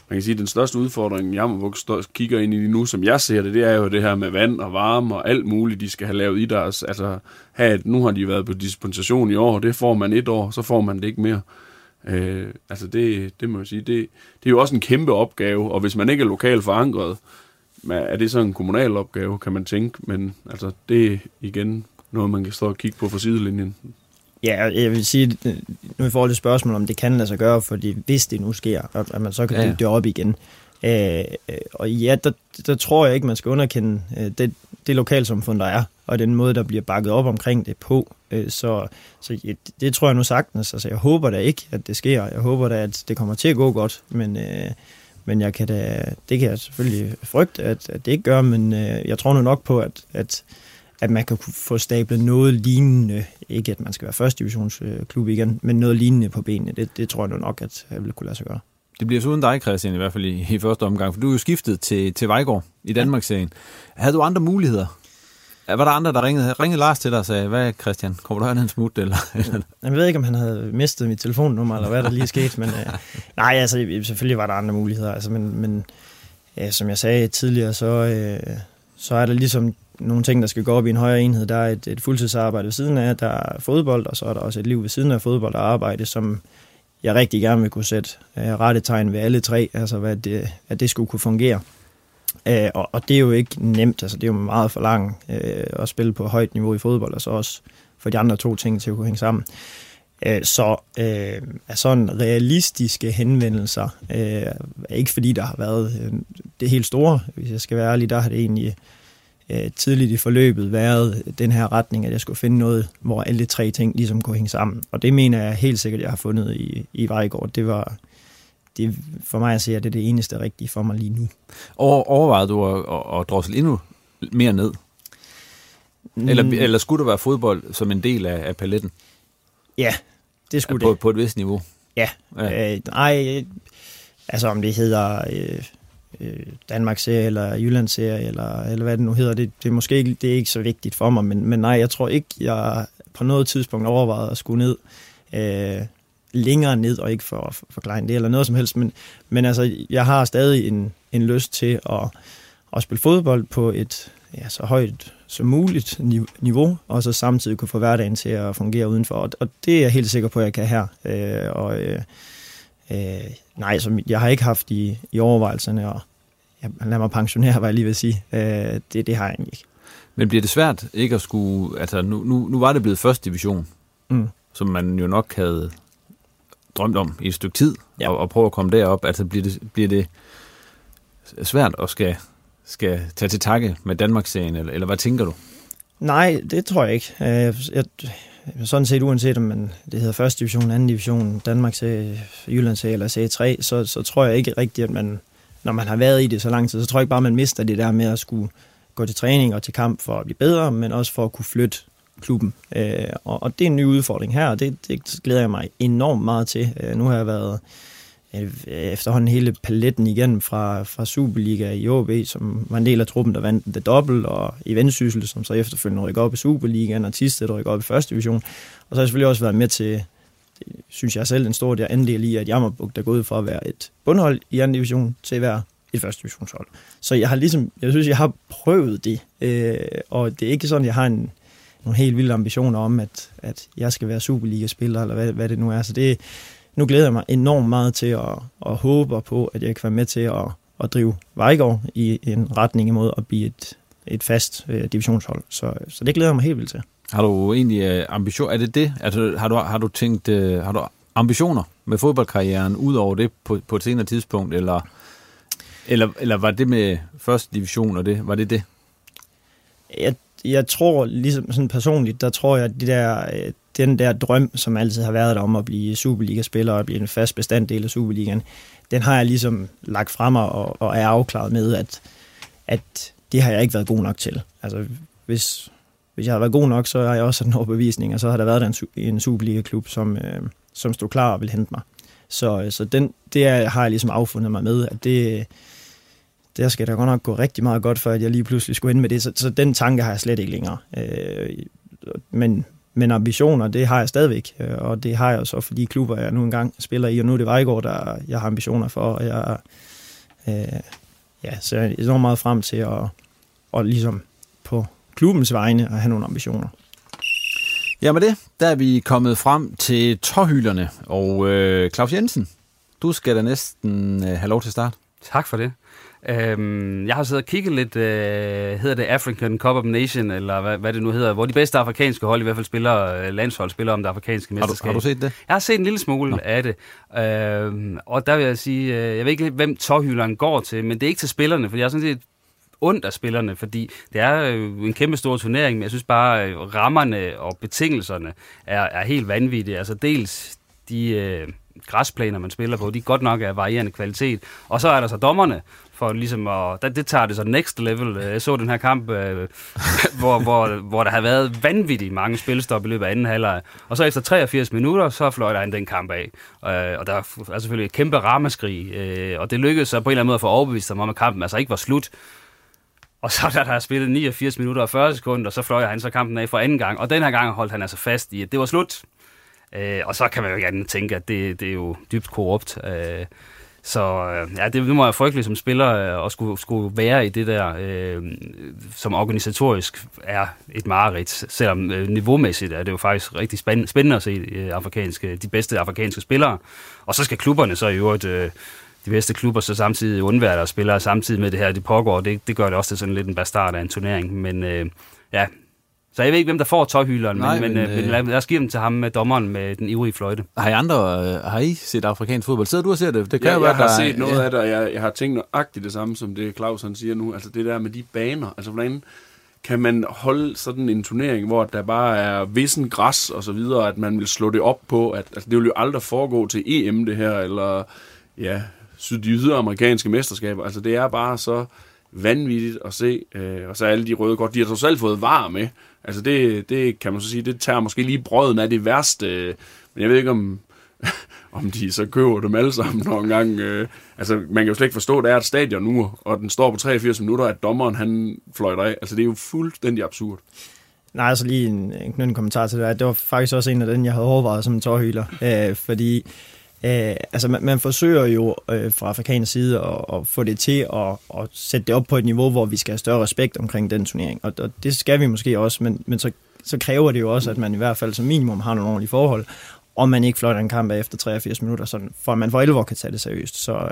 man kan sige, at den største udfordring, Jammerbugt kigger ind i nu, som jeg ser det, det er jo det her med vand og varme og alt muligt, de skal have lavet i deres. Altså, have et, nu har de været på dispensation i år, det får man et år, så får man det ikke mere. Øh, altså, det, det må jeg sige, det, det er jo også en kæmpe opgave, og hvis man ikke er lokalt forankret, er det så en kommunal opgave, kan man tænke, men altså, det er igen noget, man kan stå og kigge på fra sidelinjen. Ja, jeg vil sige, nu i forhold til spørgsmålet, om det kan lade sig gøre, fordi hvis det nu sker, at man så kan dykke ja. det op igen. Øh, og ja, der, der tror jeg ikke, man skal underkende det, det lokalsamfund, der er, og den måde, der bliver bakket op omkring det på. Øh, så så ja, det tror jeg nu sagtens. Altså, jeg håber da ikke, at det sker. Jeg håber da, at det kommer til at gå godt, men, øh, men jeg kan da, det kan jeg selvfølgelig frygte, at, at det ikke gør, men øh, jeg tror nu nok på, at... at at man kan få stablet noget lignende, ikke at man skal være første divisionsklub igen, men noget lignende på benene. Det, det tror jeg nok, at jeg ville kunne lade sig gøre. Det bliver så uden dig, Christian, i hvert fald i, i første omgang, for du er jo skiftet til, til Vejgaard i Danmarksserien. Havde du andre muligheder? Var der andre, der ringede, ringede Lars til dig og sagde, hvad Christian, kommer du hernede en smut? Eller? Jeg ved ikke, om han havde mistet mit telefonnummer, eller hvad der lige skete, men øh, nej, altså selvfølgelig var der andre muligheder, altså, men, men øh, som jeg sagde tidligere, så, øh, så er der ligesom nogle ting, der skal gå op i en højere enhed. Der er et, et fuldtidsarbejde ved siden af, der er fodbold, og så er der også et liv ved siden af fodbold og arbejde, som jeg rigtig gerne vil kunne sætte øh, rette tegn ved alle tre, altså hvad det, at det skulle kunne fungere. Æh, og, og det er jo ikke nemt, altså det er jo meget for langt øh, at spille på højt niveau i fodbold, og så også for de andre to ting til at kunne hænge sammen. Æh, så øh, er sådan realistiske henvendelser, øh, ikke fordi der har været øh, det helt store, hvis jeg skal være ærlig, der har det egentlig øh, tidligt i forløbet været den her retning, at jeg skulle finde noget, hvor alle tre ting ligesom kunne hænge sammen. Og det mener jeg helt sikkert, jeg har fundet i, i Vejgaard. Det var... Det, for mig at sige, at det er det eneste rigtige for mig lige nu. Og overvejede du at, at, at drossle endnu mere ned? Eller, mm. eller skulle der være fodbold som en del af, af paletten? Ja, det skulle på, det. På et vist niveau? Ja. ja. Øh, nej, altså om det hedder øh, øh, Danmarksserie eller Jyllandsserie, eller, eller hvad det nu hedder, det, det, er måske ikke, det er ikke så vigtigt for mig, men, men nej, jeg tror ikke, jeg på noget tidspunkt overvejede at skulle ned. Øh, længere ned, og ikke for at forklare det eller noget som helst, men, men altså, jeg har stadig en, en lyst til at, at spille fodbold på et ja, så højt som muligt niveau, og så samtidig kunne få hverdagen til at fungere udenfor, og, og det er jeg helt sikker på, at jeg kan her. Øh, og øh, øh, nej, som jeg har ikke haft i, i overvejelserne, og ja, lad mig pensionere, hvad jeg lige vil sige. Øh, det, det har jeg egentlig ikke. Men bliver det svært ikke at skulle, altså nu, nu, nu var det blevet første division, mm. som man jo nok havde drømt om i et stykke tid, ja. og, og prøve at komme derop, altså bliver det, bliver det svært at skal, skal tage til takke med Danmarksserien, eller, eller hvad tænker du? Nej, det tror jeg ikke. Jeg, jeg, sådan set, uanset om man, det hedder første division, anden division, Danmarksserie, Jyllandsserie eller serie tre, så, så tror jeg ikke rigtigt, at man, når man har været i det så lang tid, så tror jeg ikke bare, man mister det der med at skulle gå til træning og til kamp for at blive bedre, men også for at kunne flytte klubben. Øh, og, og det er en ny udfordring her, og det, det glæder jeg mig enormt meget til. Øh, nu har jeg været øh, efterhånden hele paletten igen fra, fra Superliga i AaB, som var en del af truppen, der vandt det dobbelt, og i Vendsyssel, som så efterfølgende rykker op i Superligaen, og Thisted rykker op i første division. Og så har jeg selvfølgelig også været med til, synes jeg selv, en stor der andel i, at Jammerbugt er gået fra at være et bundhold i anden division til at være et første divisionshold. Så jeg har ligesom, jeg synes, jeg har prøvet det, øh, og det er ikke sådan, jeg har en nogle helt vilde ambitioner om, at, at jeg skal være Superliga-spiller, eller hvad, hvad det nu er. Så det, nu glæder jeg mig enormt meget til, at, og håber på, at jeg kan være med til at, at drive Vejgaard i en retning imod at blive et, et fast øh, divisionshold. Så, så det glæder jeg mig helt vildt til. Har du egentlig øh, ambitioner? Er det det? Altså, har, du, har du tænkt, øh, har du ambitioner med fodboldkarrieren ud over det på, på et senere tidspunkt? Eller, eller, eller var det med første division, og det var det det? Jeg Jeg tror, ligesom sådan personligt, der tror jeg, at de der, den der drøm, som altid har været der om at blive Superliga-spiller og blive en fast bestanddel af Superligaen, den har jeg ligesom lagt frem og, og er afklaret med, at, at det har jeg ikke været god nok til. Altså, hvis, hvis jeg har været god nok, så har jeg også den overbevisning, og så har der været der en, en Superliga-klub, som, øh, som stod klar og ville hente mig. Så, så den, det har jeg ligesom affundet mig med, at det... Der skal da godt nok gå rigtig meget godt, for at jeg lige pludselig skulle ind med det. Så, så den tanke har jeg slet ikke længere. Øh, men, men ambitioner, det har jeg stadigvæk. Og det har jeg så for de klubber, jeg nu engang spiller i. Og nu er det Vejgaard, der jeg har ambitioner for. Og jeg øh, ja, ser enormt meget frem til at, at ligesom på klubbens vegne at have nogle ambitioner. Ja, med det, der er vi kommet frem til tårhylerne. Og øh, Claus Jensen, du skal da næsten øh, have lov til at starte. Tak for det. Øhm, jeg har siddet og kigget lidt, øh, hedder det African Cup of Nation, eller hvad, hvad det nu hedder, hvor de bedste afrikanske hold i hvert fald spiller, øh, landshold spiller om det afrikanske mesterskab. Har du, har du set det? Jeg har set en lille smule Nå. af det, øhm, og der vil jeg sige, øh, jeg ved ikke, hvem tårhylderen går til, men det er ikke til spillerne, for jeg har sådan set ondt af spillerne, fordi det er en kæmpe stor turnering, men jeg synes bare, rammerne og betingelserne er, er helt vanvittige, altså dels de... Øh, græsplaner, man spiller på, de godt nok er varierende kvalitet. Og så er der så dommerne, for ligesom at, det tager det så next level. Jeg så den her kamp, øh, hvor, hvor, hvor der havde været vanvittigt mange spilstop i løbet af anden halvleg. Og så efter treogfirs minutter, så fløjter han den kamp af. Øh, og der er selvfølgelig et kæmpe ramaskrig, øh, og det lykkedes så på en eller anden måde at få overbevist dem om, at kampen altså ikke var slut. Og så der, der er spillet niogfirs minutter og fyrre sekunder, og så fløjer han så kampen af for anden gang. Og den her gang holdt han altså fast i, at det var slut. Øh, og så kan man jo gerne tænke, at det, det er jo dybt korrupt. Øh, så ja, det, det må jeg frygteligt som spiller og skulle, skulle være i det der, øh, som organisatorisk er et mareridt. Selvom øh, niveaumæssigt er det jo faktisk rigtig spændende at se øh, afrikanske, de bedste afrikanske spillere. Og så skal klubberne så i øvrigt... Øh, de bedste klubber så samtidig undværer der spillere, samtidig med det her, det pågår, det, det gør det også til sådan lidt en bastard af en turnering, men øh, ja, så jeg ved ikke, hvem der får tøjhylderen, men, men, øh, men lad, lad os give dem til ham med dommeren med den ivrige fløjte. Har I andre, har I set afrikansk fodbold? Sidder du og ser det? Det kan ja, jo jeg være, har der... set noget ja. af det, og jeg, jeg har tænkt nøjagtigt det samme, som det Claus han siger nu, altså det der med de baner, altså hvordan kan man holde sådan en turnering, hvor der bare er vissen græs og så videre, at man vil slå det op på, at altså, det vil jo aldrig foregå til E M det her, eller ja... de ydre-amerikanske mesterskaber, altså det er bare så vanvittigt at se, øh, og så alle de røde godt, de har så selv fået var med, altså det, det kan man så sige, det tager måske lige brøden af det værste, øh, men jeg ved ikke om, om de så køber dem alle sammen nogle gange, øh, altså man kan jo slet ikke forstå, at der er et stadion nu, og den står på treogfirs minutter, at dommeren han fløjter af, altså det er jo fuldstændig absurd. Nej, altså lige en, en kommentar til det, det var faktisk også en af den, jeg havde overvejet som en tårhyler, øh, fordi Æh, altså man, man forsøger jo øh, fra afrikansk side at, at få det til at, at sætte det op på et niveau, hvor vi skal have større respekt omkring den turnering, og, og det skal vi måske også, men, men så, så kræver det jo også, at man i hvert fald som minimum har nogle ordentlige forhold, og man ikke fløjter en kamp af efter treogfirs minutter, sådan, for at man for alvor kan tage det seriøst, så... Øh,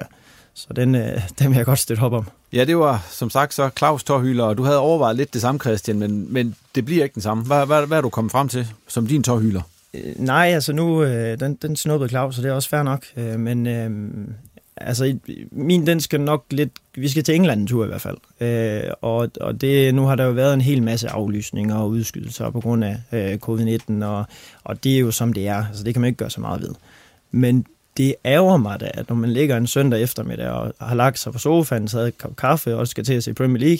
Så den, øh, den vil jeg godt støtte op om. Ja, det var som sagt så Claus tårhyler, og du havde overvejet lidt det samme, Christian, men, men det bliver ikke den samme. Hvad, hvad, hvad er du kommet frem til som din tårhyler? Nej, altså nu, øh, den, den snuppede Claus, så det er også fair nok, øh, men øh, altså min, den skal nok lidt, vi skal til England en tur i hvert fald, øh, og, og det, nu har der jo været en hel masse aflysninger og udskydelser på grund af øh, covid nitten, og, og det er jo som det er, altså det kan man ikke gøre så meget ved, men det ærger mig da, at når man ligger en søndag eftermiddag og har lagt sig på sofaen, taget et kop kaffe og skal til at se Premier League,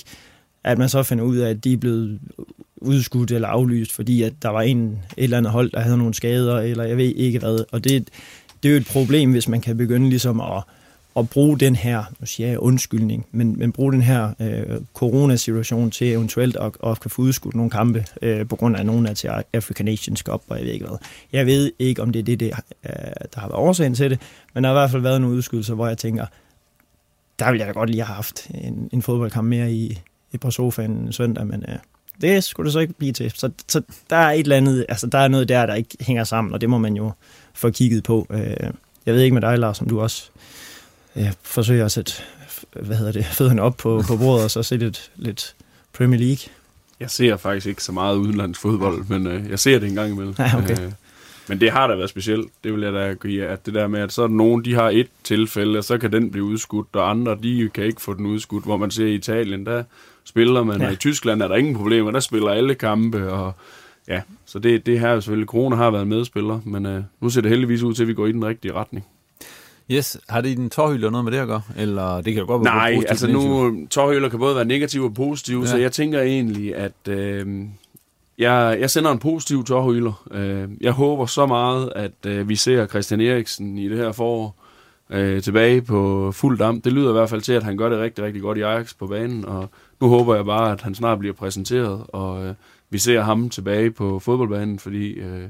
at man så finder ud af, at de er blevet udskudt eller aflyst, fordi at der var en et eller andet hold, der havde nogle skader, eller jeg ved ikke hvad. Og det, det er jo et problem, hvis man kan begynde ligesom at, at bruge den her, nu siger jeg undskyldning, men, men bruge den her øh, coronasituation til eventuelt at, at kunne få udskudt nogle kampe øh, på grund af nogen af til African Nations Cup, og jeg ved ikke hvad. Jeg ved ikke, om det er det, det øh, der har været årsagen til det, men der har i hvert fald været nogle udskydelser, hvor jeg tænker, der ville jeg da godt lige have haft en, en fodboldkamp mere i et par sofaen søndag, men øh, det skulle det så ikke blive til. Så, så der er et eller andet, altså der er noget der, der ikke hænger sammen, og det må man jo få kigget på. Øh, jeg ved ikke med dig, Lars, som du også øh, forsøger at sætte, hvad hedder det, fødderne op på, på bordet, og så se lidt, lidt Premier League. Jeg ser faktisk ikke så meget udenlandsfodbold, men øh, jeg ser det en gang imellem. Ja, okay. øh, men det har da været specielt, det vil jeg da give, at det der med, at så er der nogen, de har et tilfælde, og så kan den blive udskudt, og andre, de kan ikke få den udskudt, hvor man ser i Italien, der spiller man, ja. Og i Tyskland er der ingen problemer, der spiller alle kampe, og ja, så det, det her selvfølgelig, corona har været medspiller, men øh, nu ser det heldigvis ud til, at vi går i den rigtige retning. Yes, har det i den tårhylder noget med det at gøre? Eller det kan jo godt være Nej, positivt, altså nu, tårhylder kan både være negativ og positiv, ja. Så jeg tænker egentlig, at øh, jeg, jeg sender en positiv tårhylder. Øh, jeg håber så meget, at øh, vi ser Christian Eriksen i det her forår, Øh, tilbage på fuld damp. Det lyder i hvert fald til, at han gør det rigtig, rigtig godt i Ajax på banen, og nu håber jeg bare, at han snart bliver præsenteret, og øh, vi ser ham tilbage på fodboldbanen, fordi øh,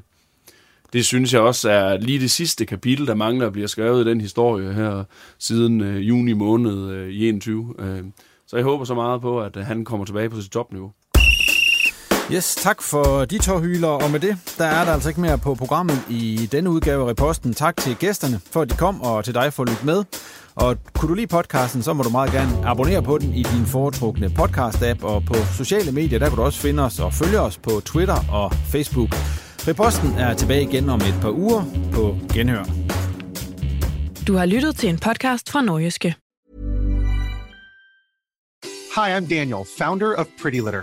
det synes jeg også er lige det sidste kapitel, der mangler at blive skrevet i den historie her siden øh, juni måned øh, i enogtyve. Øh, så jeg håber så meget på, at øh, han kommer tilbage på sit topniveau. Yes, tak for de tårhyler, og med det, der er der altså ikke mere på programmet i denne udgave af Reposten. Tak til gæsterne, for at de kom, og til dig for at lytte med. Og kunne du lide podcasten, så må du meget gerne abonnere på den i din foretrukne podcast-app, og på sociale medier, der kan du også finde os og følge os på Twitter og Facebook. Reposten er tilbage igen om et par uger på Genhør. Du har lyttet til en podcast fra Nordjyske. Hi, I'm Daniel, founder of Pretty Litter.